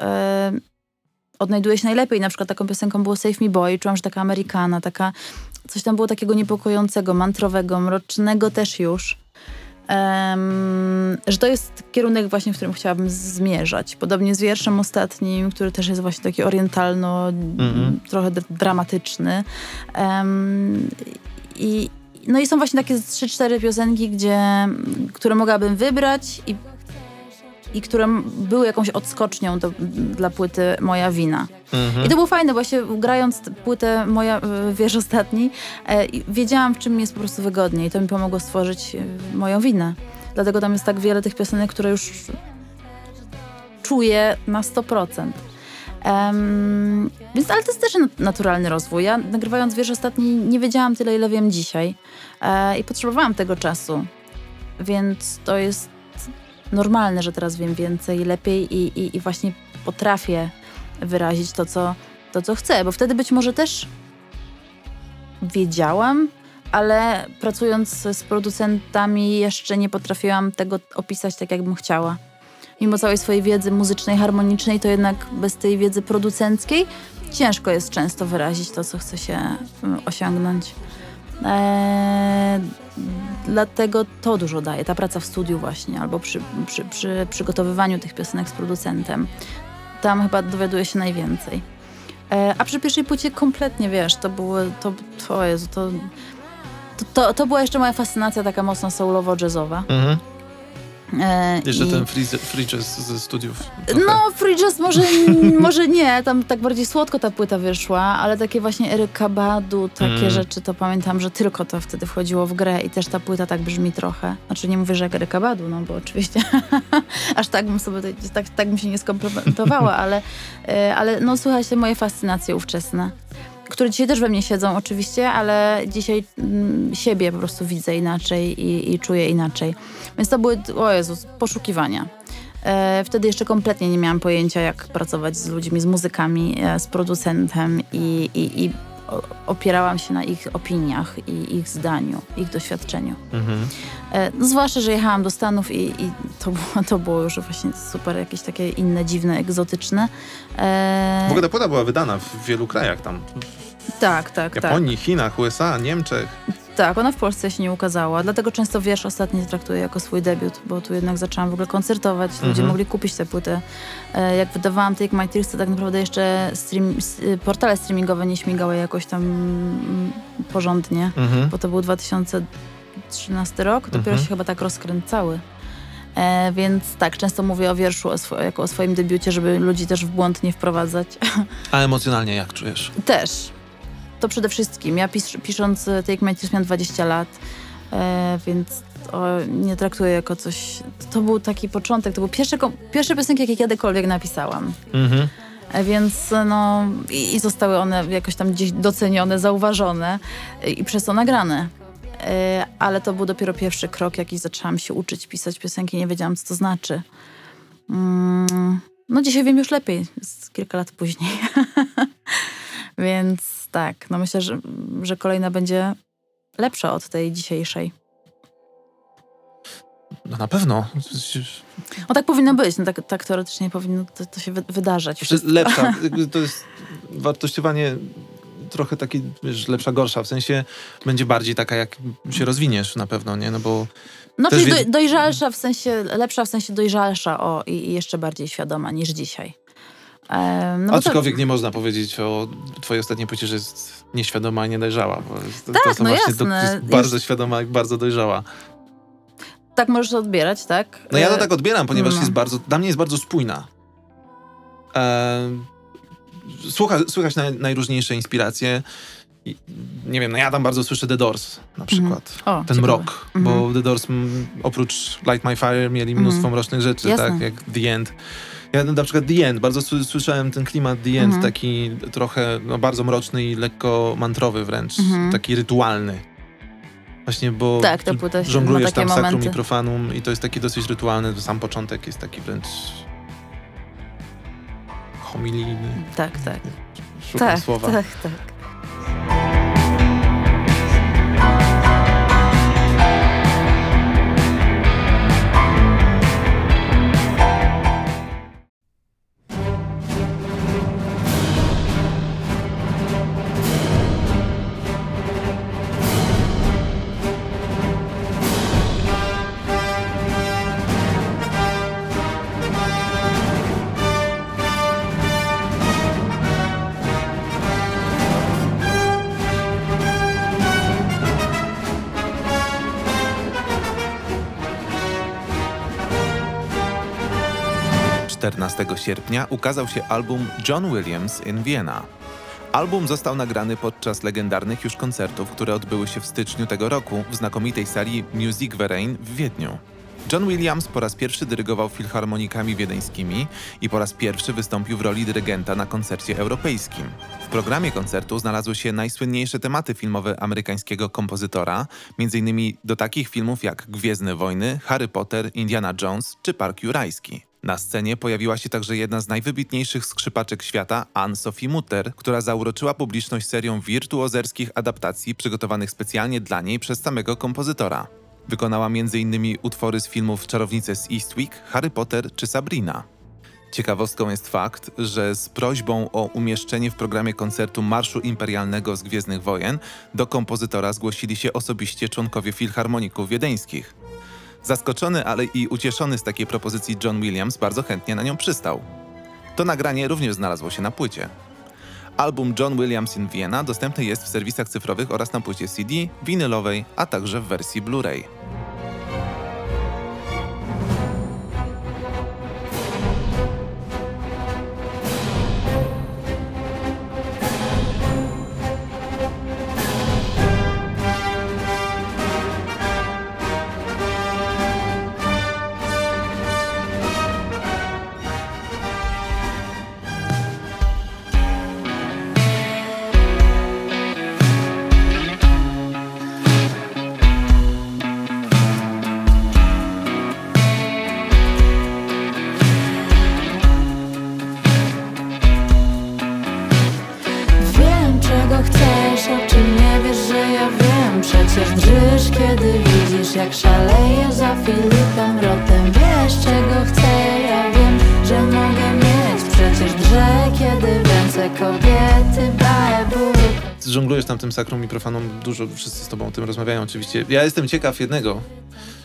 odnajduję się najlepiej. Na przykład taką piosenką było Save Me Boy. Czułam, że taka amerykana, taka... Coś tam było takiego niepokojącego, mantrowego, mrocznego też już. Że to jest kierunek właśnie, w którym chciałabym zmierzać. Podobnie z wierszem ostatnim, który też jest właśnie taki orientalno, trochę dramatyczny. I są właśnie takie 3-4 piosenki, które mogłabym wybrać i które były jakąś odskocznią dla płyty Moja Wina. I to było fajne, bo się grając płytę Moja Wiersz Ostatni, wiedziałam, w czym mi jest po prostu wygodnie i to mi pomogło stworzyć Moją Winę. Dlatego tam jest tak wiele tych piosenek, które już czuję na 100%. Ale to jest też naturalny rozwój. Ja nagrywając Wiersz Ostatni nie wiedziałam tyle, ile wiem dzisiaj i potrzebowałam tego czasu. Więc to jest normalne, że teraz wiem więcej, lepiej i właśnie potrafię wyrazić to, co chcę, bo wtedy być może też wiedziałam, ale pracując z producentami jeszcze nie potrafiłam tego opisać tak, jakbym chciała. Mimo całej swojej wiedzy muzycznej, harmonicznej, to jednak bez tej wiedzy producenckiej ciężko jest często wyrazić to, co chce się osiągnąć. Dlatego to dużo daje, ta praca w studiu właśnie, albo przy przygotowywaniu tych piosenek z producentem. Tam chyba dowiaduje się najwięcej. A przy pierwszej płycie kompletnie, wiesz, to było... To była jeszcze moja fascynacja taka mocno soulowo-jazzowa. Jeszcze ten free jazz ze studiów. Trochę. No, free jazz może nie, tam tak bardziej słodko ta płyta wyszła, ale takie właśnie Erykah Badu, takie rzeczy, to pamiętam, że tylko to wtedy wchodziło w grę i też ta płyta tak brzmi trochę. Znaczy nie mówię, że jak Erykah Badu, no bo oczywiście aż tak bym sobie, tak bym się nie skomplementowała, ale no słuchajcie, moje fascynacje ówczesne, które dzisiaj też we mnie siedzą oczywiście, ale dzisiaj siebie po prostu widzę inaczej i czuję inaczej. Więc to były, o Jezus, poszukiwania. Wtedy jeszcze kompletnie nie miałam pojęcia, jak pracować z ludźmi, z muzykami, z producentem i opierałam się na ich opiniach i ich zdaniu, ich doświadczeniu. Zwłaszcza, że jechałam do Stanów i to było już właśnie super, jakieś takie inne, dziwne, egzotyczne. W ogóle ta płyta była wydana w wielu krajach tam. Tak. Japonii, Chinach, USA, Niemczech. Tak, ona w Polsce się nie ukazała, dlatego często wiersz ostatni traktuję jako swój debiut, bo tu jednak zaczęłam w ogóle koncertować, ludzie mogli kupić tę płytę. Jak wydawałam Take My Tears, to tak naprawdę jeszcze portale streamingowe nie śmigały jakoś tam porządnie, bo to był 2013 rok, dopiero się chyba tak rozkręcały. Więc tak, często mówię o wierszu jako o swoim debiucie, żeby ludzi też w błąd nie wprowadzać. A emocjonalnie jak czujesz? Też. To przede wszystkim. Ja pisząc Take My Tears miałam 20 lat, więc nie traktuję jako coś... To był taki początek, to były pierwsze piosenki, jakie kiedykolwiek napisałam. Więc no... I zostały one jakoś tam gdzieś docenione, zauważone i przez to nagrane. Ale to był dopiero pierwszy krok, jaki zaczęłam się uczyć pisać piosenki, nie wiedziałam, co to znaczy. No dzisiaj wiem już lepiej, kilka lat później. Więc... Tak, no myślę, że kolejna będzie lepsza od tej dzisiejszej. No na pewno. No tak powinno być, no tak teoretycznie powinno to się wydarzać. Lepsza, to jest wartościowanie trochę takie, wiesz, lepsza, gorsza, w sensie będzie bardziej taka, jak się rozwiniesz na pewno, nie? No bo... No czyli dojrzalsza w sensie, lepsza w sensie dojrzalsza, i jeszcze bardziej świadoma niż dzisiaj. No aczkolwiek to... nie można powiedzieć o twojej ostatniej płycie, że jest nieświadoma i nie dojrzała. Tak, to no jasne. Jest bardzo jest... świadoma i bardzo dojrzała. Tak możesz odbierać, tak? No ja to tak odbieram, ponieważ jest bardzo, dla mnie jest bardzo spójna. Słychać najróżniejsze inspiracje. I, nie wiem, no ja tam bardzo słyszę The Doors na przykład. O, ten ciekawe. Mrok, bo The Doors oprócz Light My Fire mieli mnóstwo mrocznych rzeczy, jasne. Tak? Jak The End. Ja na przykład The End, bardzo słyszałem ten klimat The End, taki trochę bardzo mroczny i lekko mantrowy wręcz, taki rytualny. Właśnie, bo tak, żonglujesz tam sakrum i profanum i to jest taki dosyć rytualny, sam początek jest taki wręcz homilijny. Tak, tak. Szukam słowa. Tak, tak. Sierpnia ukazał się album John Williams in Vienna. Album został nagrany podczas legendarnych już koncertów, które odbyły się w styczniu tego roku w znakomitej sali Musikverein w Wiedniu. John Williams po raz pierwszy dyrygował filharmonikami wiedeńskimi i po raz pierwszy wystąpił w roli dyrygenta na koncercie europejskim. W programie koncertu znalazły się najsłynniejsze tematy filmowe amerykańskiego kompozytora, m.in. do takich filmów jak Gwiezdne Wojny, Harry Potter, Indiana Jones czy Park Jurajski. Na scenie pojawiła się także jedna z najwybitniejszych skrzypaczek świata, Anne-Sophie Mutter, która zauroczyła publiczność serią wirtuozerskich adaptacji przygotowanych specjalnie dla niej przez samego kompozytora. Wykonała m.in. utwory z filmów Czarownice z Eastwick, Harry Potter czy Sabrina. Ciekawostką jest fakt, że z prośbą o umieszczenie w programie koncertu Marszu Imperialnego z Gwiezdnych Wojen do kompozytora zgłosili się osobiście członkowie Filharmoników Wiedeńskich. Zaskoczony, ale i ucieszony z takiej propozycji John Williams bardzo chętnie na nią przystał. To nagranie również znalazło się na płycie. Album John Williams in Vienna dostępny jest w serwisach cyfrowych oraz na płycie CD, winylowej, a także w wersji Blu-ray. Żonglujesz tam tym sakrum i profanum, dużo, wszyscy z tobą o tym rozmawiają oczywiście. Ja jestem ciekaw jednego,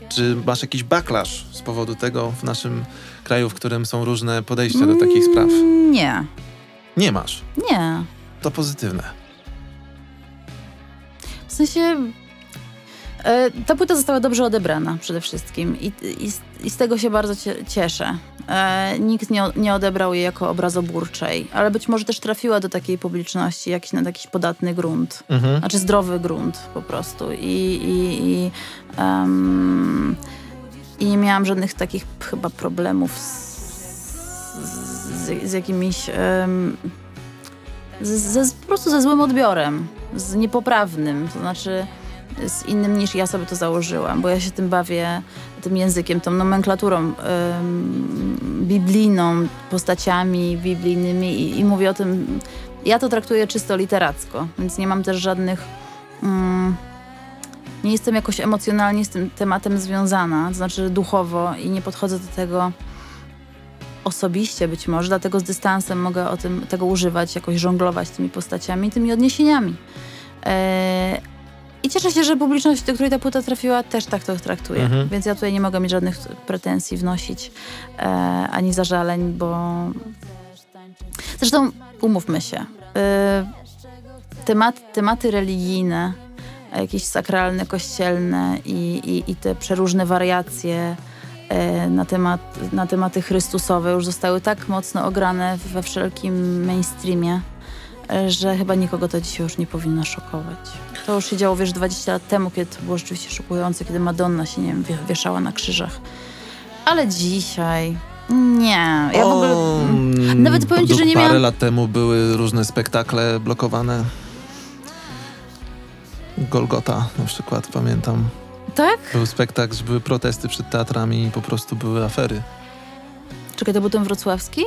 czy masz jakiś backlash z powodu tego w naszym kraju, w którym są różne podejścia do takich spraw? Nie. Nie masz? Nie. To pozytywne. W sensie ta płyta została dobrze odebrana przede wszystkim i z tego się bardzo cieszę. Nikt nie odebrał jej jako obrazoburczej, ale być może też trafiła do takiej publiczności na jakiś podatny grunt, znaczy zdrowy grunt po prostu. I nie miałam żadnych takich chyba problemów z jakimiś... po prostu ze złym odbiorem, z niepoprawnym, to znaczy... z innym niż ja sobie to założyłam, bo ja się tym bawię, tym językiem, tą nomenklaturą biblijną, postaciami biblijnymi i mówię o tym, ja to traktuję czysto literacko, więc nie mam też żadnych, nie jestem jakoś emocjonalnie z tym tematem związana, to znaczy duchowo i nie podchodzę do tego osobiście być może, dlatego z dystansem mogę tego używać, jakoś żonglować tymi postaciami, tymi odniesieniami. I cieszę się, że publiczność, do której ta płyta trafiła, też tak to traktuje. Więc ja tutaj nie mogę mieć żadnych pretensji wnosić, ani zażaleń, bo Zresztą umówmy się, tematy religijne, jakieś sakralne, kościelne i te przeróżne wariacje na tematy chrystusowe już zostały tak mocno ograne we wszelkim mainstreamie, że chyba nikogo to dzisiaj już nie powinno szokować. To już się działo, wiesz, 20 lat temu, kiedy to było rzeczywiście szokujące, kiedy Madonna się, nie wiem, wieszała na krzyżach. Ale dzisiaj... Nie, ja w ogóle... Nawet powiem ci, że nie miałam... Parę lat temu były różne spektakle blokowane. Golgota na przykład, pamiętam. Tak? Był spektakl, były protesty przed teatrami i po prostu były afery. Czekaj, to był ten wrocławski?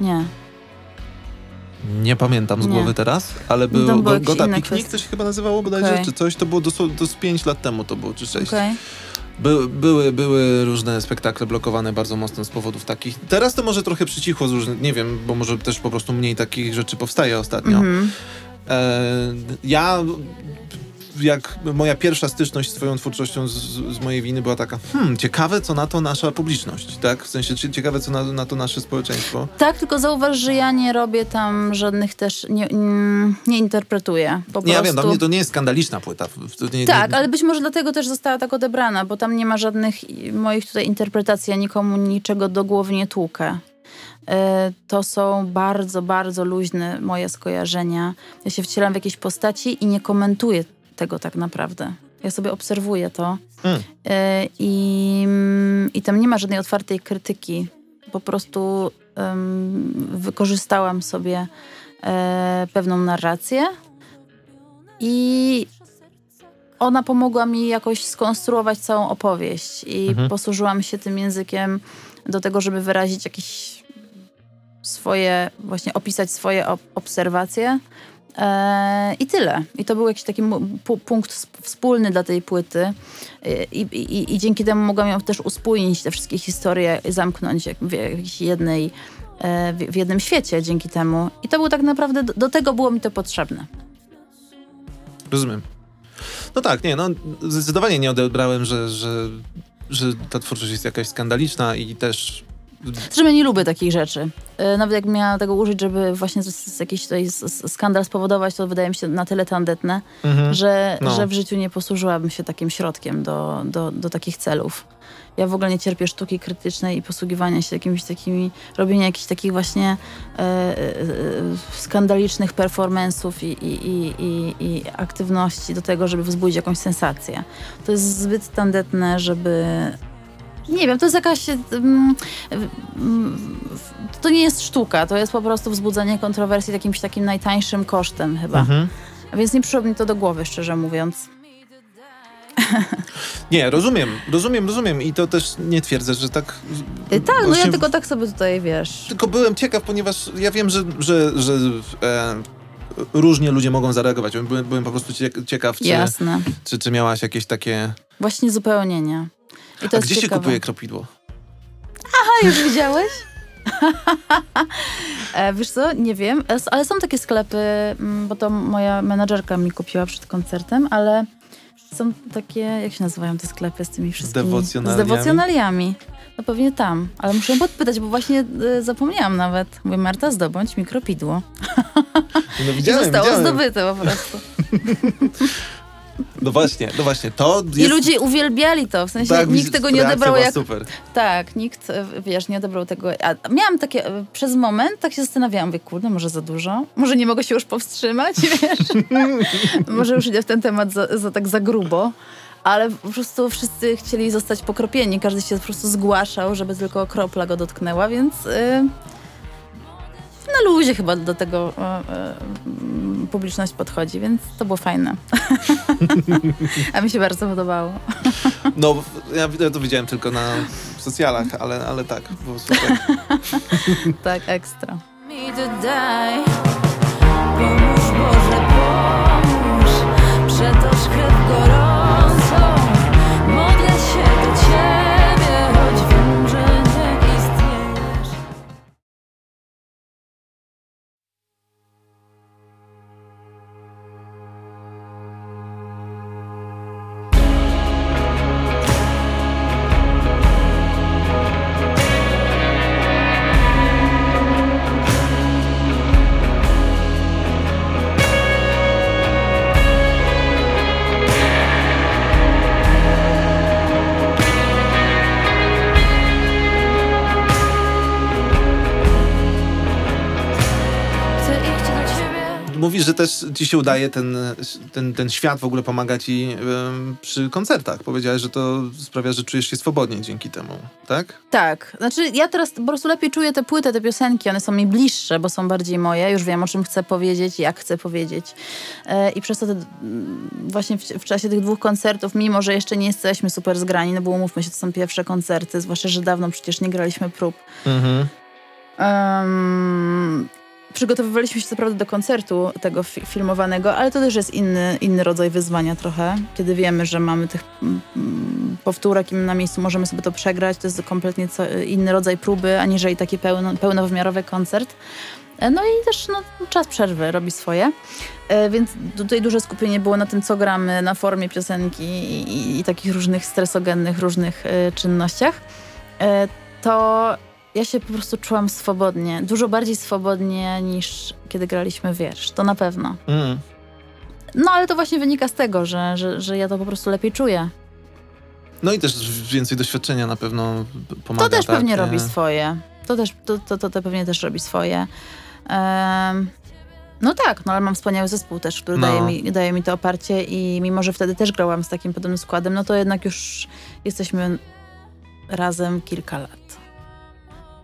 Nie. Nie pamiętam z głowy teraz, ale był Golgota Piknik, to się chyba nazywało bodajże, czy coś. To było z 5 lat temu to było, czy 6. Okay. Były różne spektakle blokowane bardzo mocno z powodów takich. Teraz to może trochę przycichło, z różnych, nie wiem, bo może też po prostu mniej takich rzeczy powstaje ostatnio. Jak moja pierwsza styczność z twoją twórczością z mojej winy była taka, ciekawe co na to nasza publiczność, tak? W sensie ciekawe co na to nasze społeczeństwo. Tak, tylko zauważ, że ja nie robię tam żadnych też, nie interpretuję. Ja wiem, dla mnie to nie jest skandaliczna płyta. Tak, ale być może dlatego też została tak odebrana, bo tam nie ma żadnych moich tutaj interpretacji, ja nikomu niczego do głowy nie tłukę. To są bardzo, bardzo luźne moje skojarzenia. Ja się wcielam w jakieś postaci i nie komentuję tego tak naprawdę. Ja sobie obserwuję to i tam nie ma żadnej otwartej krytyki. Po prostu wykorzystałam sobie pewną narrację i ona pomogła mi jakoś skonstruować całą opowieść i posłużyłam się tym językiem do tego, żeby wyrazić jakieś swoje, właśnie opisać swoje obserwacje. I tyle. I to był jakiś taki punkt wspólny dla tej płyty. I dzięki temu mogłam ją też uspójnić, te wszystkie historie, zamknąć w jednym świecie dzięki temu. I to był tak naprawdę, do tego było mi to potrzebne. Rozumiem. No tak, zdecydowanie nie odebrałem, że ta twórczość jest jakaś skandaliczna i też... Zresztą ja nie lubię takich rzeczy. Nawet jak miała tego użyć, żeby właśnie jakiś tutaj skandal spowodować, to wydaje mi się na tyle tandetne, że w życiu nie posłużyłabym się takim środkiem do takich celów. Ja w ogóle nie cierpię sztuki krytycznej i posługiwania się jakimiś takimi, robienia jakichś takich właśnie skandalicznych performansów i aktywności do tego, żeby wzbudzić jakąś sensację. To jest zbyt tandetne, żeby... Nie wiem, to jest jakaś... to nie jest sztuka, to jest po prostu wzbudzenie kontrowersji jakimś takim najtańszym kosztem chyba. Więc nie przyszło mi to do głowy, szczerze mówiąc. Nie, rozumiem i to też nie twierdzę, że tak... Tak, no ja tylko tak sobie tutaj, wiesz... Tylko byłem ciekaw, ponieważ ja wiem, że różnie ludzie mogą zareagować. Byłem po prostu ciekaw, czy miałaś jakieś takie... Właśnie zupełnienie. A gdzie się kupuje kropidło? Aha, już widziałeś? Wiesz co, nie wiem, ale są takie sklepy, bo to moja menadżerka mi kupiła przed koncertem, ale są takie, jak się nazywają te sklepy z tymi wszystkimi? Z dewocjonaliami. No pewnie tam, ale muszę podpytać, bo właśnie zapomniałam nawet. Mówię, Marta, zdobądź mi kropidło. No, zostało zdobyte po prostu. No właśnie, to jest... I ludzie uwielbiali to, w sensie tak, nikt tego nie odebrał jak... super. Tak, nikt, wiesz, nie odebrał tego. A miałam takie, przez moment tak się zastanawiałam, mówię, kurde, może za dużo? Może nie mogę się już powstrzymać, wiesz? Może już idę w ten temat tak za grubo, ale po prostu wszyscy chcieli zostać pokropieni, każdy się po prostu zgłaszał, żeby tylko kropla go dotknęła, więc... Na luzie chyba do tego publiczność podchodzi, więc to było fajne. A mi się bardzo podobało. No, ja to widziałem tylko na socjalach, ale tak, było super. Tak, ekstra. Pomóż Boże, pomóż, przetoż krew gorącą, modlę się do Ciebie, choć wiem, że nie istniejesz. mówisz, że też ci się udaje ten świat w ogóle pomagać ci przy koncertach. Powiedziałeś, że to sprawia, że czujesz się swobodniej dzięki temu, tak? Tak. Znaczy ja teraz po prostu lepiej czuję tę płytę, te piosenki. One są mi bliższe, bo są bardziej moje. Już wiem, o czym chcę powiedzieć i jak chcę powiedzieć. I przez to właśnie w czasie tych dwóch koncertów, mimo że jeszcze nie jesteśmy super zgrani, no bo umówmy się, to są pierwsze koncerty, zwłaszcza, że dawno przecież nie graliśmy prób. Mhm. Przygotowywaliśmy się co prawda do koncertu tego filmowanego, ale to też jest inny rodzaj wyzwania trochę. Kiedy wiemy, że mamy tych powtórek i na miejscu możemy sobie to przegrać, to jest kompletnie inny rodzaj próby, aniżeli taki pełnowymiarowy koncert. No i też czas przerwy robi swoje. Więc tutaj duże skupienie było na tym, co gramy, na formie piosenki i takich różnych stresogennych, różnych czynnościach. To ja się po prostu czułam swobodnie. Dużo bardziej swobodnie niż kiedy graliśmy wiersz. To na pewno. Mm. No ale to właśnie wynika z tego, że ja to po prostu lepiej czuję. No i też więcej doświadczenia na pewno pomaga. To też pewnie robi swoje. To pewnie też robi swoje. No tak, no ale mam wspaniały zespół też, który daje mi to oparcie i mimo, że wtedy też grałam z takim podobnym składem, no to jednak już jesteśmy razem kilka lat.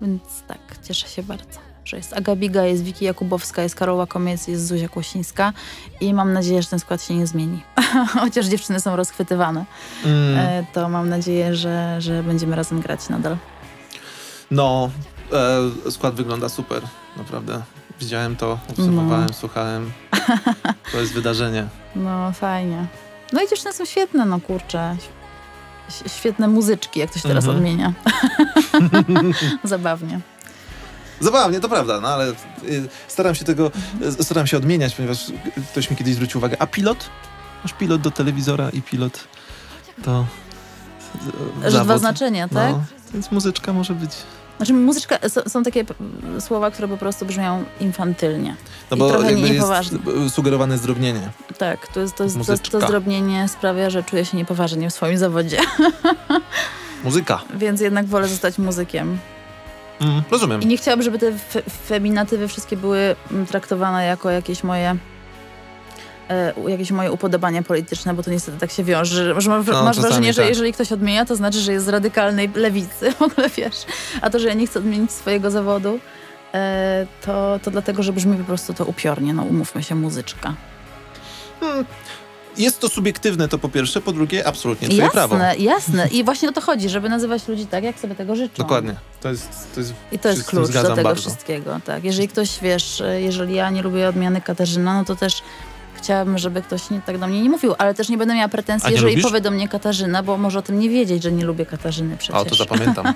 Więc tak, cieszę się bardzo, że jest Aga Biga, jest Wiki Jakubowska, jest Karola Komiec, jest Zuzia Kłosińska i mam nadzieję, że ten skład się nie zmieni. Chociaż dziewczyny są rozchwytywane, to mam nadzieję, że będziemy razem grać nadal. No, skład wygląda super, naprawdę. Widziałem to, obserwowałem, słuchałem. To jest wydarzenie. No, fajnie. No i dziewczyny są świetne, no kurczę. Świetne muzyczki, jak to się teraz odmienia. Zabawnie. Zabawnie, to prawda, no ale staram się odmieniać, ponieważ ktoś mi kiedyś zwrócił uwagę. A pilot? Masz pilot do telewizora i pilot to zawód. Dwa znaczenia, tak? No, więc muzyczka może być... Znaczy muzyczka, są takie słowa, które po prostu brzmią infantylnie. No bo i trochę niepoważnie. Jest sugerowane zdrobnienie. Tak, to zdrobnienie sprawia, że czuję się niepoważnie w swoim zawodzie. Muzyka. Więc jednak wolę zostać muzykiem. Rozumiem. I nie chciałabym, żeby te feminatywy wszystkie były traktowane jako jakieś moje upodobania polityczne, bo to niestety tak się wiąże, że masz wrażenie, że jeżeli ktoś odmienia, to znaczy, że jest z radykalnej lewicy, w ogóle wiesz. A to, że ja nie chcę odmienić swojego zawodu, to dlatego, że brzmi po prostu to upiornie, no umówmy się, muzyczka. Jest to subiektywne, to po pierwsze, po drugie absolutnie twoje prawo. Jasne. I właśnie o to chodzi, żeby nazywać ludzi tak, jak sobie tego życzą. Dokładnie. To jest klucz do tego wszystkiego. Tak. Jeżeli ktoś, wiesz, jeżeli ja nie lubię odmiany Katarzyna, no to też chciałabym, żeby ktoś tak do mnie nie mówił, ale też nie będę miała pretensji, jeżeli powie do mnie Katarzyna, bo może o tym nie wiedzieć, że nie lubię Katarzyny przecież. O, to zapamiętam.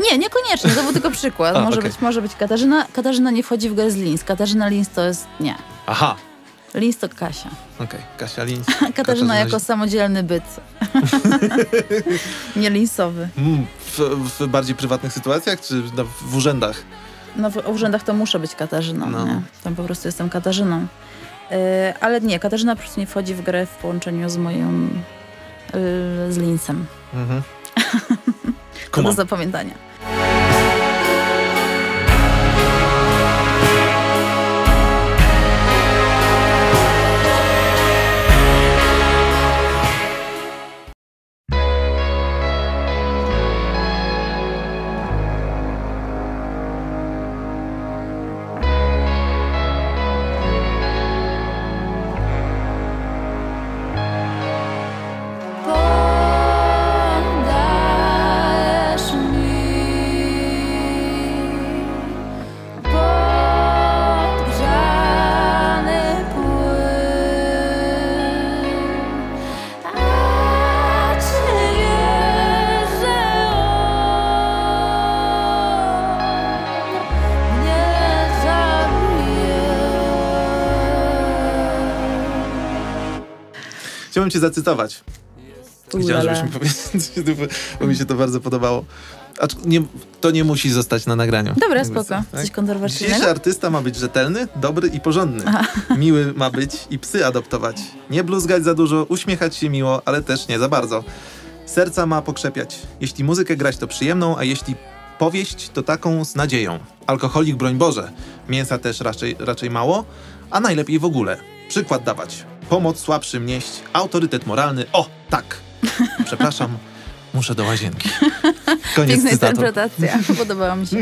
Niekoniecznie, to był tylko przykład. Może być Katarzyna. Katarzyna nie wchodzi w grę z Linz. Katarzyna Linz to jest... nie. Aha. Linz to Kasia. Okej, Kasia Linz. Katarzyna jako samodzielny byt. Nie linsowy. W bardziej prywatnych sytuacjach, czy w urzędach? No w urzędach to muszę być Katarzyną. No. Nie? Tam po prostu jestem Katarzyną. Ale nie, Katarzyna po prostu nie wchodzi w grę w połączeniu z moją... z Linsem. To do zapamiętania. Chciałbym cię zacytować. Chciałem, żebyś mi powiedział, bo mi się to bardzo podobało. To nie musi zostać na nagraniu. Dobra, spoko. Tak? Coś kontrowersyjnego? Dzisiejszy artysta ma być rzetelny, dobry i porządny. Miły ma być i psy adoptować. Nie bluzgać za dużo, uśmiechać się miło, ale też nie za bardzo. Serca ma pokrzepiać. Jeśli muzykę grać, to przyjemną, a jeśli powieść, to taką z nadzieją. Alkoholik, broń Boże. Mięsa też raczej mało, a najlepiej w ogóle. Przykład dawać. Pomoc słabszym nieść, autorytet moralny. O, tak! Przepraszam, muszę do łazienki. Koniec Piękna cytatu. Interpretacja, podobała mi się.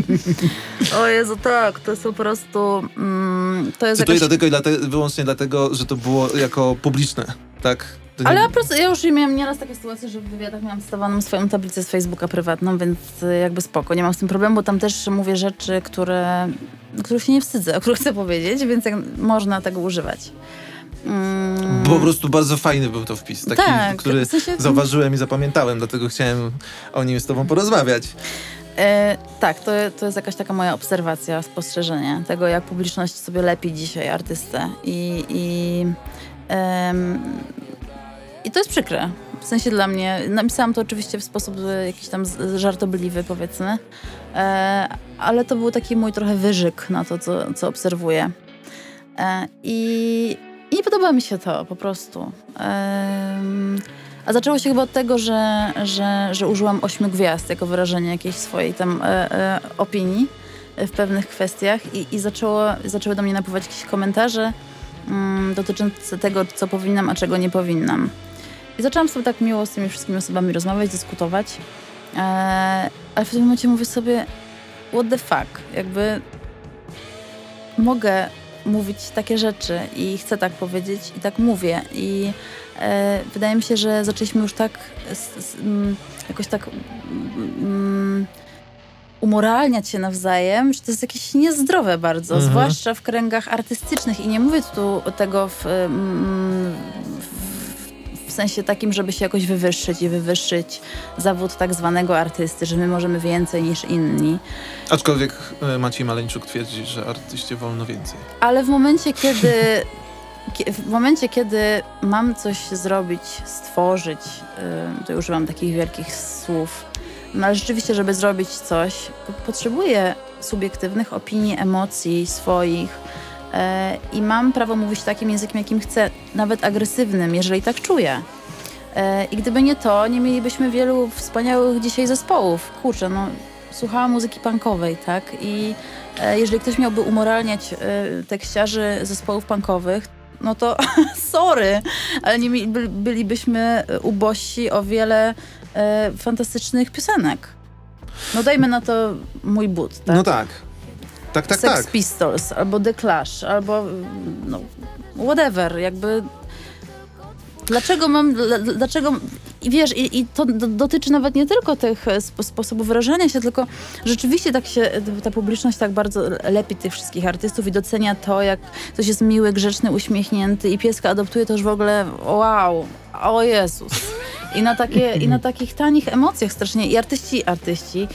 O Jezu, tak, to jest po prostu... to jest Cytuję jakaś... wyłącznie dlatego, że to było jako publiczne, tak? Nie... Ale po prostu ja już miałam nieraz takie sytuacje, że w wywiadach miałam cytowaną swoją tablicę z Facebooka prywatną, więc jakby spoko, nie mam z tym problemu, bo tam też mówię rzeczy, których się nie wstydzę, o których chcę powiedzieć, więc jak można tego używać. Po prostu bardzo fajny był to wpis, taki, tak, który w sensie... zauważyłem i zapamiętałem, dlatego chciałem o nim z tobą porozmawiać. Tak, to jest jakaś taka moja obserwacja, spostrzeżenie tego, jak publiczność sobie lepi dzisiaj artystę i to jest przykre, w sensie dla mnie. Napisałam to oczywiście w sposób jakiś tam żartobliwy, powiedzmy, ale to był taki mój trochę wyżyk na to, co obserwuję. I nie podoba mi się to, po prostu. A zaczęło się chyba od tego, że użyłam 8 gwiazd jako wyrażenie jakiejś swojej tam opinii w pewnych kwestiach i zaczęły do mnie napływać jakieś komentarze dotyczące tego, co powinnam, a czego nie powinnam. I zaczęłam sobie tak miło z tymi wszystkimi osobami rozmawiać, dyskutować, ale w tym momencie mówię sobie, what the fuck, jakby mogę mówić takie rzeczy i chcę tak powiedzieć i tak mówię i wydaje mi się, że zaczęliśmy już tak jakoś tak umoralniać się nawzajem, że to jest jakieś niezdrowe bardzo, zwłaszcza w kręgach artystycznych i nie mówię tu tego w sensie takim, żeby się jakoś wywyższyć i wywyższyć zawód tak zwanego artysty, że my możemy więcej niż inni. Aczkolwiek Maciej Maleńczuk twierdzi, że artyście wolno więcej. Ale w momencie, kiedy mam coś zrobić, stworzyć, to już używam takich wielkich słów, no ale rzeczywiście, żeby zrobić coś, potrzebuję subiektywnych opinii, emocji swoich, i mam prawo mówić takim językiem, jakim chcę, nawet agresywnym, jeżeli tak czuję. I gdyby nie to, nie mielibyśmy wielu wspaniałych dzisiaj zespołów. Kurczę, no, słuchałam muzyki punkowej, tak? I jeżeli ktoś miałby umoralniać tekściarzy zespołów punkowych, no to sorry, ale nie bylibyśmy ubożsi o wiele fantastycznych piosenek. No dajmy na to mój but, tak? No tak. Tak. Sex Pistols, albo The Clash, albo no, whatever, jakby dlaczego i wiesz, i to dotyczy nawet nie tylko tych sposobów wyrażania się, tylko rzeczywiście tak się, ta publiczność tak bardzo lepi tych wszystkich artystów i docenia to, jak ktoś jest miły, grzeczny, uśmiechnięty i pieska adoptuje, to już w ogóle wow, o Jezus. I na takich tanich emocjach strasznie, i artyści,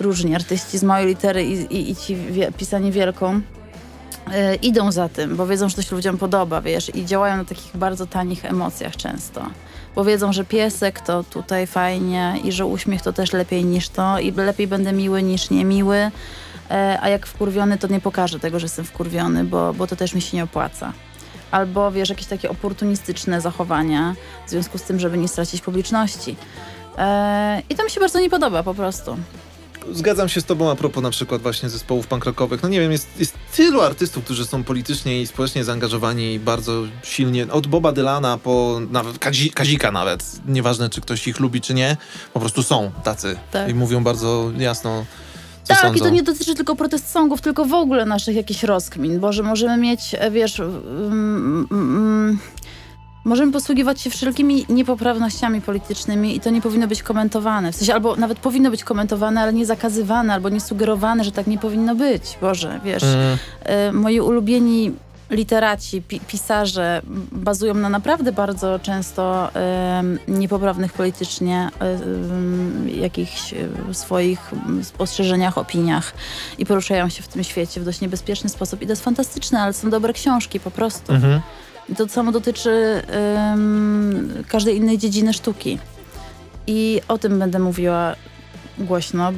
różni artyści z małej litery i ci pisani wielką idą za tym, bo wiedzą, że to się ludziom podoba, wiesz, i działają na takich bardzo tanich emocjach często. Bo wiedzą, że piesek to tutaj fajnie i że uśmiech to też lepiej niż to i lepiej będę miły niż niemiły, a jak wkurwiony, to nie pokażę tego, że jestem wkurwiony, bo to też mi się nie opłaca. Albo, wiesz, jakieś takie oportunistyczne zachowania w związku z tym, żeby nie stracić publiczności. I to mi się bardzo nie podoba po prostu. Zgadzam się z tobą a propos na przykład właśnie zespołów punk rockowych. No nie wiem, jest tylu artystów, którzy są politycznie i społecznie zaangażowani i bardzo silnie. Od Boba Dylana po nawet Kazika nawet. Nieważne, czy ktoś ich lubi, czy nie. Po prostu są tacy. Tak. I mówią bardzo jasno, co sądzą. I to nie dotyczy tylko protest songów, tylko w ogóle naszych jakichś rozkmin. Bo że możemy mieć, wiesz... Możemy posługiwać się wszelkimi niepoprawnościami politycznymi i to nie powinno być komentowane. W sensie albo nawet powinno być komentowane, ale nie zakazywane, albo nie sugerowane, że tak nie powinno być. Boże, wiesz, moi ulubieni literaci, pisarze bazują na naprawdę bardzo często niepoprawnych politycznie jakichś swoich spostrzeżeniach, opiniach i poruszają się w tym świecie w dość niebezpieczny sposób. I to jest fantastyczne, ale są dobre książki po prostu. I to samo dotyczy każdej innej dziedziny sztuki. I o tym będę mówiła głośno,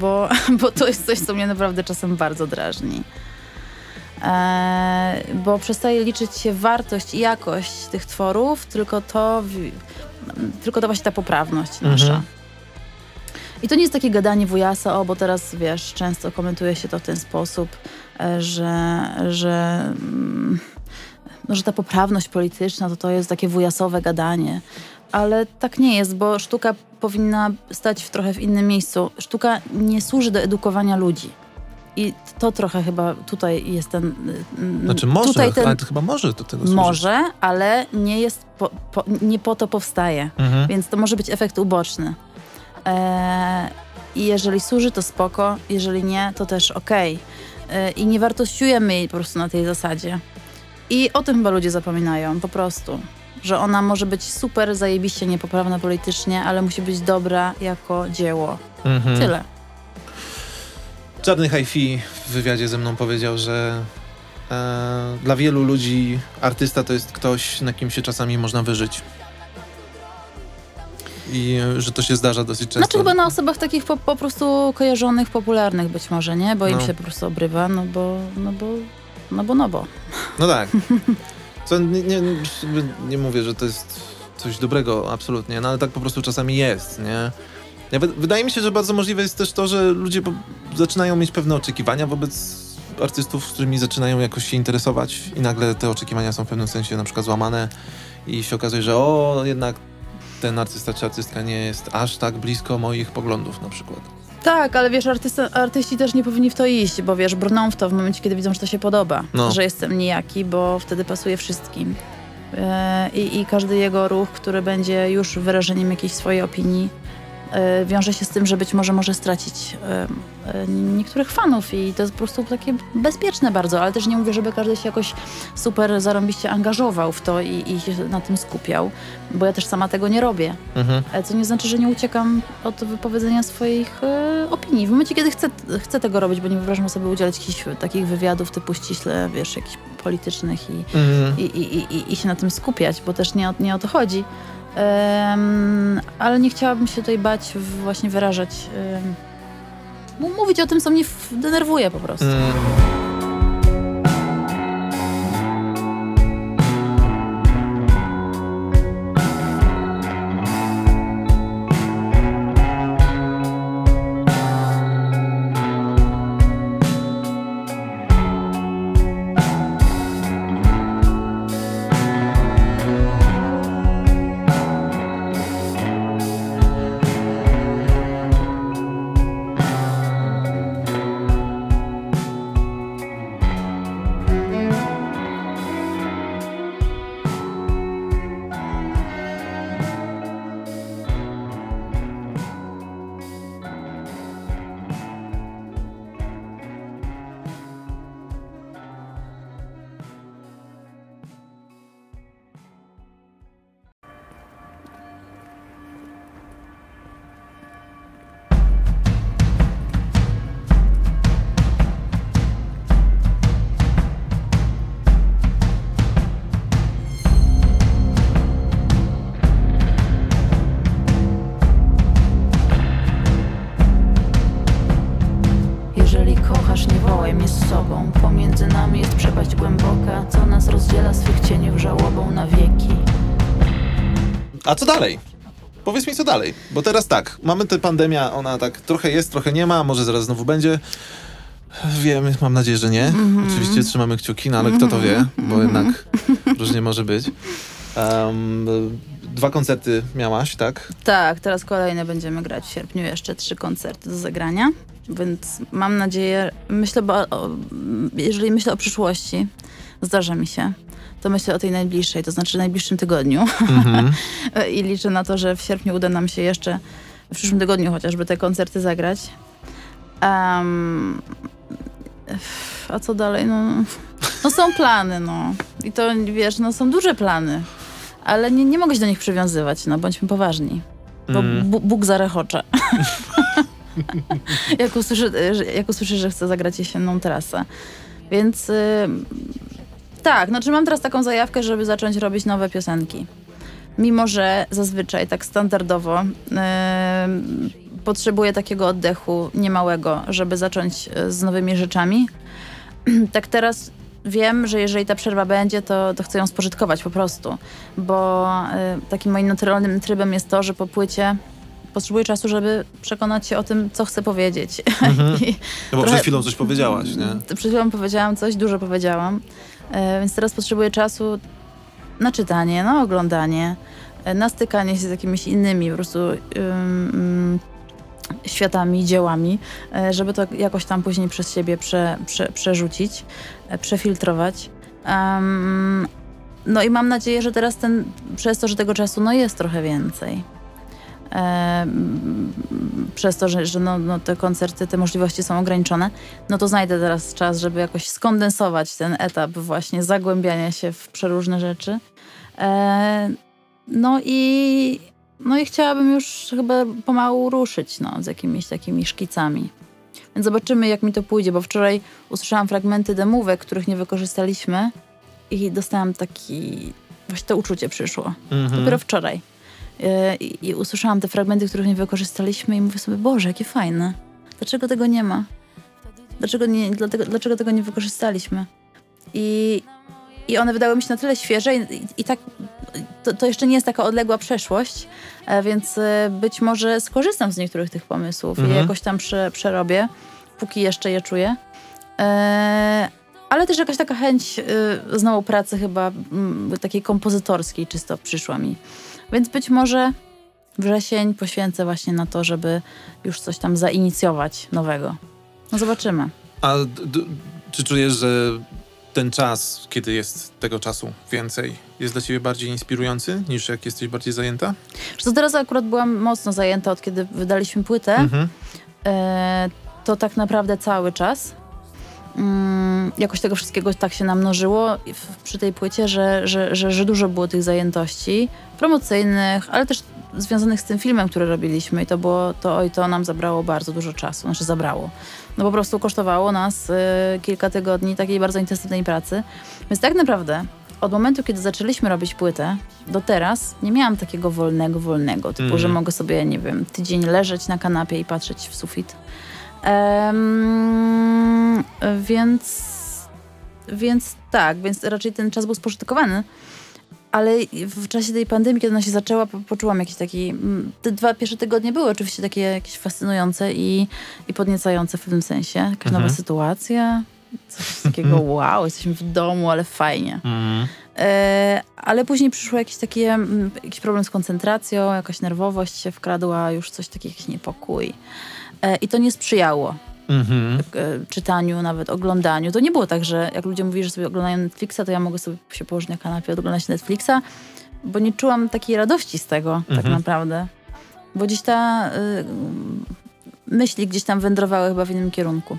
bo to jest coś, co mnie naprawdę czasem bardzo drażni. Bo przestaje liczyć się wartość i jakość tych tworów, tylko to właśnie ta poprawność nasza. I to nie jest takie gadanie wujasa, bo teraz, wiesz, często komentuje się to w ten sposób, że no, że ta poprawność polityczna to jest takie wujasowe gadanie. Ale tak nie jest, bo sztuka powinna stać trochę w innym miejscu. Sztuka nie służy do edukowania ludzi. I to trochę chyba tutaj jest ten... Znaczy może, tutaj ten, ale to chyba może do tego służyć. Może, ale nie, jest nie po to powstaje. Mhm. Więc to może być efekt uboczny. I jeżeli służy, to spoko. Jeżeli nie, to też okej. I nie wartościujemy jej po prostu na tej zasadzie. I o tym chyba ludzie zapominają, po prostu. Że ona może być super, zajebiście niepoprawna politycznie, ale musi być dobra jako dzieło. Mhm. Tyle. Czarny Hi-Fi w wywiadzie ze mną powiedział, że dla wielu ludzi artysta to jest ktoś, na kim się czasami można wyżyć. I że to się zdarza dosyć często. Znaczy chyba na osobach takich po prostu kojarzonych, popularnych być może, nie? Bo im się po prostu obrywa, no bo. No tak. Co, nie mówię, że to jest coś dobrego, absolutnie, no ale tak po prostu czasami jest, nie? Wydaje mi się, że bardzo możliwe jest też to, że ludzie zaczynają mieć pewne oczekiwania wobec artystów, z którymi zaczynają jakoś się interesować i nagle te oczekiwania są w pewnym sensie na przykład złamane i się okazuje, że o, jednak ten artysta czy artystka nie jest aż tak blisko moich poglądów na przykład. Tak, ale wiesz, artyści też nie powinni w to iść, bo wiesz, brną w to w momencie, kiedy widzą, że to się podoba, że jestem nijaki, bo wtedy pasuje wszystkim. I każdy jego ruch, który będzie już wyrażeniem jakiejś swojej opinii, wiąże się z tym, że być może stracić niektórych fanów i to jest po prostu takie bezpieczne bardzo, ale też nie mówię, żeby każdy się jakoś super zarąbiście angażował w to i się na tym skupiał, bo ja też sama tego nie robię. Mhm. Co nie znaczy, że nie uciekam od wypowiedzenia swoich opinii. W momencie, kiedy chcę tego robić, bo nie wyobrażam sobie udzielać jakichś takich wywiadów typu ściśle, wiesz, jakichś politycznych i się na tym skupiać, bo też nie o to chodzi. Ale nie chciałabym się tutaj bać właśnie wyrażać. Mówić o tym, co mnie denerwuje po prostu. A co dalej? Powiedz mi, co dalej. Bo teraz tak, mamy tę pandemię, ona tak trochę jest, trochę nie ma, może zaraz znowu będzie. Wiemy, mam nadzieję, że nie. Oczywiście trzymamy kciuki, no ale kto to wie, bo jednak różnie może być. Dwa koncerty miałaś, tak? Tak, teraz kolejne będziemy grać w sierpniu, jeszcze 3 koncerty do zagrania. Więc mam nadzieję, jeżeli myślę o przyszłości, zdarza mi się, to myślę o tej najbliższej, to znaczy najbliższym tygodniu. I liczę na to, że w sierpniu uda nam się jeszcze, w przyszłym tygodniu chociażby, te koncerty zagrać. A co dalej? No są plany, no. I to, wiesz, no są duże plany. Ale nie mogę się do nich przywiązywać, no bądźmy poważni. Bo Bóg zarechocze. jak usłyszę, że chcę zagrać jesienną trasę. Więc... tak, znaczy mam teraz taką zajawkę, żeby zacząć robić nowe piosenki. Mimo że zazwyczaj, tak standardowo, potrzebuję takiego oddechu niemałego, żeby zacząć z nowymi rzeczami. Tak teraz wiem, że jeżeli ta przerwa będzie, to chcę ją spożytkować po prostu. Bo takim moim naturalnym trybem jest to, że po płycie potrzebuję czasu, żeby przekonać się o tym, co chcę powiedzieć. No bo przed chwilą coś powiedziałaś, nie? Przed chwilą powiedziałam coś, dużo powiedziałam. Więc teraz potrzebuję czasu na czytanie, na oglądanie, na stykanie się z jakimiś innymi po prostu światami, dziełami, żeby to jakoś tam później przez siebie przerzucić, przefiltrować. No i mam nadzieję, że teraz przez to, że tego czasu jest trochę więcej. Przez to, że te koncerty, te możliwości są ograniczone, no to znajdę teraz czas, żeby jakoś skondensować ten etap właśnie zagłębiania się w przeróżne rzeczy. No i chciałabym już chyba pomału ruszyć z jakimiś takimi szkicami. Więc zobaczymy, jak mi to pójdzie, bo wczoraj usłyszałam fragmenty demówek, których nie wykorzystaliśmy i dostałam właśnie to uczucie przyszło. Dopiero wczoraj. I usłyszałam te fragmenty, których nie wykorzystaliśmy i mówię sobie, Boże, jakie fajne. Dlaczego tego nie ma? Dlaczego tego nie wykorzystaliśmy? I one wydały mi się na tyle świeże i tak to jeszcze nie jest taka odległa przeszłość, więc być może skorzystam z niektórych tych pomysłów i jakoś tam przerobię, póki jeszcze je czuję. Ale też jakaś taka chęć znowu pracy chyba takiej kompozytorskiej czysto przyszła mi. Więc być może wrzesień poświęcę właśnie na to, żeby już coś tam zainicjować nowego. No zobaczymy. A czy czujesz, że ten czas, kiedy jest tego czasu więcej, jest dla ciebie bardziej inspirujący niż jak jesteś bardziej zajęta? To teraz akurat byłam mocno zajęta, od kiedy wydaliśmy płytę. To tak naprawdę cały czas. Jakoś tego wszystkiego tak się namnożyło przy tej płycie, że dużo było tych zajętości promocyjnych, ale też związanych z tym filmem, który robiliśmy i to nam zabrało bardzo dużo czasu, znaczy zabrało. No po prostu kosztowało nas kilka tygodni takiej bardzo intensywnej pracy. Więc tak naprawdę od momentu, kiedy zaczęliśmy robić płytę do teraz, nie miałam takiego wolnego, typu, że mogę sobie, nie wiem, tydzień leżeć na kanapie i patrzeć w sufit. Więc tak, więc raczej ten czas był spożytkowany, ale w czasie tej pandemii, kiedy ona się zaczęła, poczułam jakiś taki... Te dwa pierwsze tygodnie były oczywiście takie jakieś fascynujące i podniecające w pewnym sensie. Jakaś nowa sytuacja, coś takiego wow, jesteśmy w domu, ale fajnie. Ale później przyszło jakiś problem z koncentracją, jakaś nerwowość się wkradła, już coś takiego, jakiś niepokój. I to nie sprzyjało czytaniu, nawet oglądaniu. To nie było tak, że jak ludzie mówili, że sobie oglądają Netflixa, to ja mogę sobie się położyć na kanapie, oglądać Netflixa, bo nie czułam takiej radości z tego tak naprawdę. Bo dziś ta myśli gdzieś tam wędrowały chyba w innym kierunku.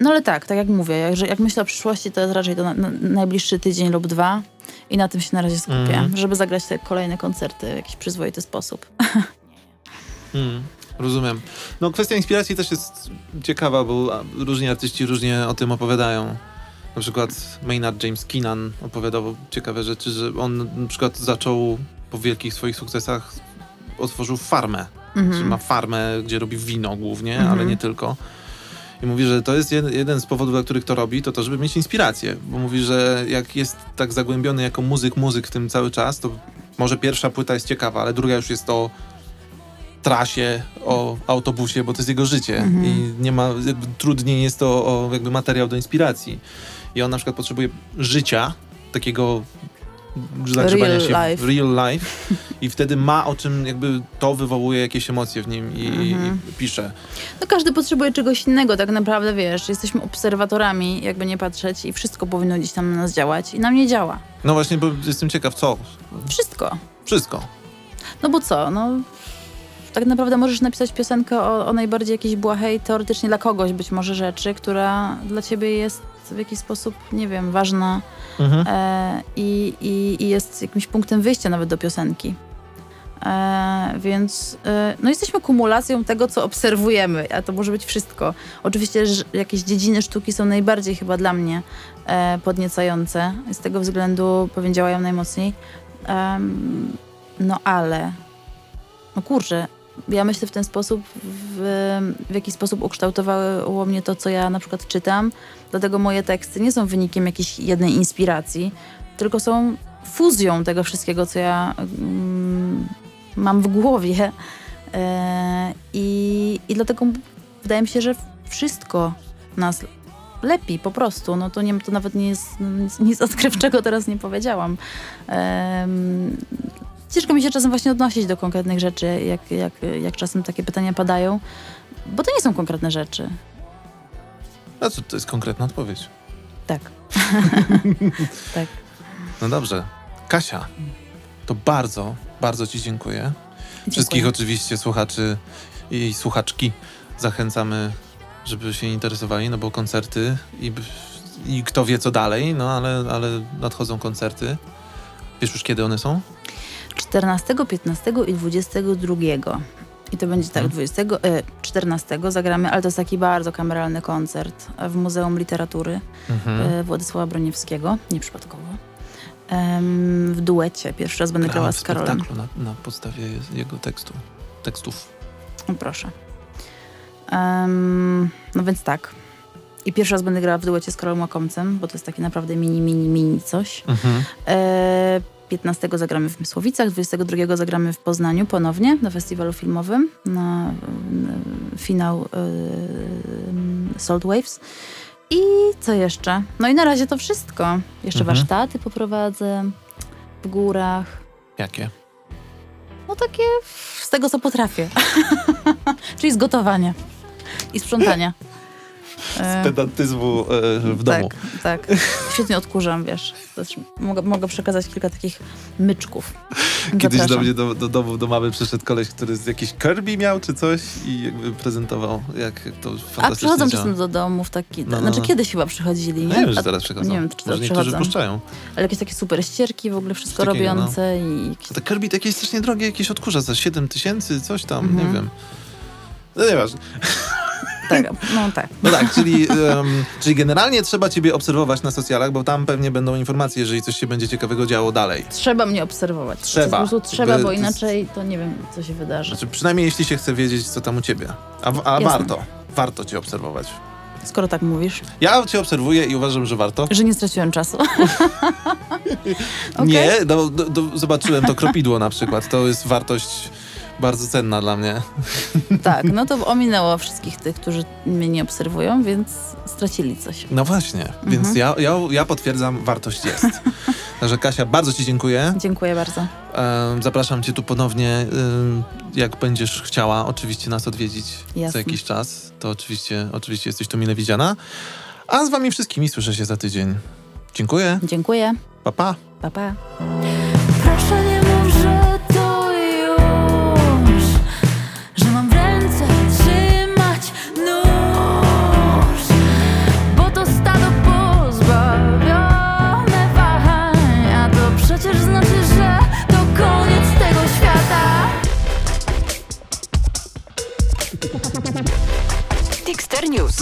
No ale tak jak mówię, jak myślę o przyszłości, to jest raczej to najbliższy tydzień lub dwa i na tym się na razie skupię, żeby zagrać te kolejne koncerty w jakiś przyzwoity sposób. Rozumiem. No kwestia inspiracji też jest ciekawa, bo różni artyści różnie o tym opowiadają. Na przykład Maynard James Keenan opowiadał ciekawe rzeczy, że on na przykład zaczął po wielkich swoich sukcesach, otworzył farmę. Czyli ma farmę, gdzie robi wino głównie, ale nie tylko. I mówi, że to jest jeden z powodów, dla których to robi, to żeby mieć inspirację. Bo mówi, że jak jest tak zagłębiony jako muzyk w tym cały czas, to może pierwsza płyta jest ciekawa, ale druga już jest o trasie, o autobusie, bo to jest jego życie i nie ma, trudniej jest to jakby materiał do inspiracji. I on na przykład potrzebuje życia, takiego zagrzewania się w real life i wtedy ma o czym, jakby to wywołuje jakieś emocje w nim i pisze. No każdy potrzebuje czegoś innego, tak naprawdę, wiesz, jesteśmy obserwatorami, jakby nie patrzeć i wszystko powinno gdzieś tam na nas działać i nam nie działa. No właśnie, bo jestem ciekaw, co? Wszystko. No bo co, tak naprawdę możesz napisać piosenkę o najbardziej jakiejś błahej, teoretycznie dla kogoś być może rzeczy, która dla ciebie jest w jakiś sposób, nie wiem, ważna i jest jakimś punktem wyjścia nawet do piosenki. Więc jesteśmy kumulacją tego, co obserwujemy, a to może być wszystko. Oczywiście jakieś dziedziny sztuki są najbardziej chyba dla mnie podniecające. Z tego względu pewnie działają najmocniej. Kurczę, ja myślę w ten sposób, w jaki sposób ukształtowało mnie to, co ja na przykład czytam. Dlatego moje teksty nie są wynikiem jakiejś jednej inspiracji, tylko są fuzją tego wszystkiego, co ja mam w głowie. I dlatego wydaje mi się, że wszystko nas lepiej po prostu, no to, to nawet nie jest nic odkrywczego, teraz nie powiedziałam. Ciężko mi się czasem właśnie odnosić do konkretnych rzeczy, jak czasem takie pytania padają, bo to nie są konkretne rzeczy. A co, to jest konkretna odpowiedź. Tak. Tak. No dobrze. Kasia, to bardzo, bardzo ci dziękuję. Wszystkich oczywiście słuchaczy i słuchaczki zachęcamy, żeby się interesowali, no bo koncerty i kto wie co dalej, no ale nadchodzą koncerty. Wiesz już kiedy one są? 14, 15 i 22. I to będzie tak, 14 zagramy, ale to jest taki bardzo kameralny koncert w Muzeum Literatury Władysława Broniewskiego, nieprzypadkowo. W duecie. Pierwszy raz będę grała z Karolem. Na podstawie jego tekstów. No proszę. No więc tak. I pierwszy raz będę grała w duecie z Karolem Łakomcem, bo to jest takie naprawdę mini coś. 15 zagramy w Mysłowicach, 22 zagramy w Poznaniu ponownie na festiwalu filmowym, na finał Salt Waves. I co jeszcze? No i na razie to wszystko. Jeszcze warsztaty poprowadzę w górach. Jakie? No takie z tego, co potrafię. Czyli z gotowania i sprzątania. Z pedantyzmu w domu. Tak, tak. Świetnie odkurzam, wiesz. Mogę przekazać kilka takich myczków. Kiedyś do mnie do domu, do mamy przyszedł koleś, który z jakiś Kirby miał czy coś i jakby prezentował, jak to fantastycznie działa. A przychodzą czasem do domów taki, znaczy kiedyś chyba przychodzili. Nie wiem, że teraz przychodzą. Nie wiem, czy teraz niektórzy puszczają. Ale jakieś takie super ścierki, w ogóle wszystko robiące. No. A te Kirby jakieś strasznie drogie, jakieś odkurza za 7000, coś tam, nie wiem. No nieważne. Tak, no tak. No tak, czyli generalnie trzeba ciebie obserwować na socjalach, bo tam pewnie będą informacje, jeżeli coś się będzie ciekawego działo dalej. Trzeba mnie obserwować. Trzeba. Po prostu trzeba, bo inaczej to nie wiem, co się wydarzy. Znaczy, przynajmniej jeśli się chce wiedzieć, co tam u ciebie. A warto cię obserwować. Skoro tak mówisz. Ja cię obserwuję i uważam, że warto. Że nie straciłem czasu. Okay. Nie, zobaczyłem to kropidło na przykład. To jest wartość... bardzo cenna dla mnie. Tak, no to ominęło wszystkich tych, którzy mnie nie obserwują, więc stracili coś. No właśnie, więc ja potwierdzam, wartość jest. Także Kasia, bardzo ci dziękuję. Dziękuję bardzo. Zapraszam cię tu ponownie, jak będziesz chciała oczywiście nas odwiedzić za jakiś czas, to oczywiście jesteś tu mile widziana. A z wami wszystkimi słyszę się za tydzień. Dziękuję. Dziękuję. Pa, pa. Pa, pa. Proszę nie mów, że Dexter News.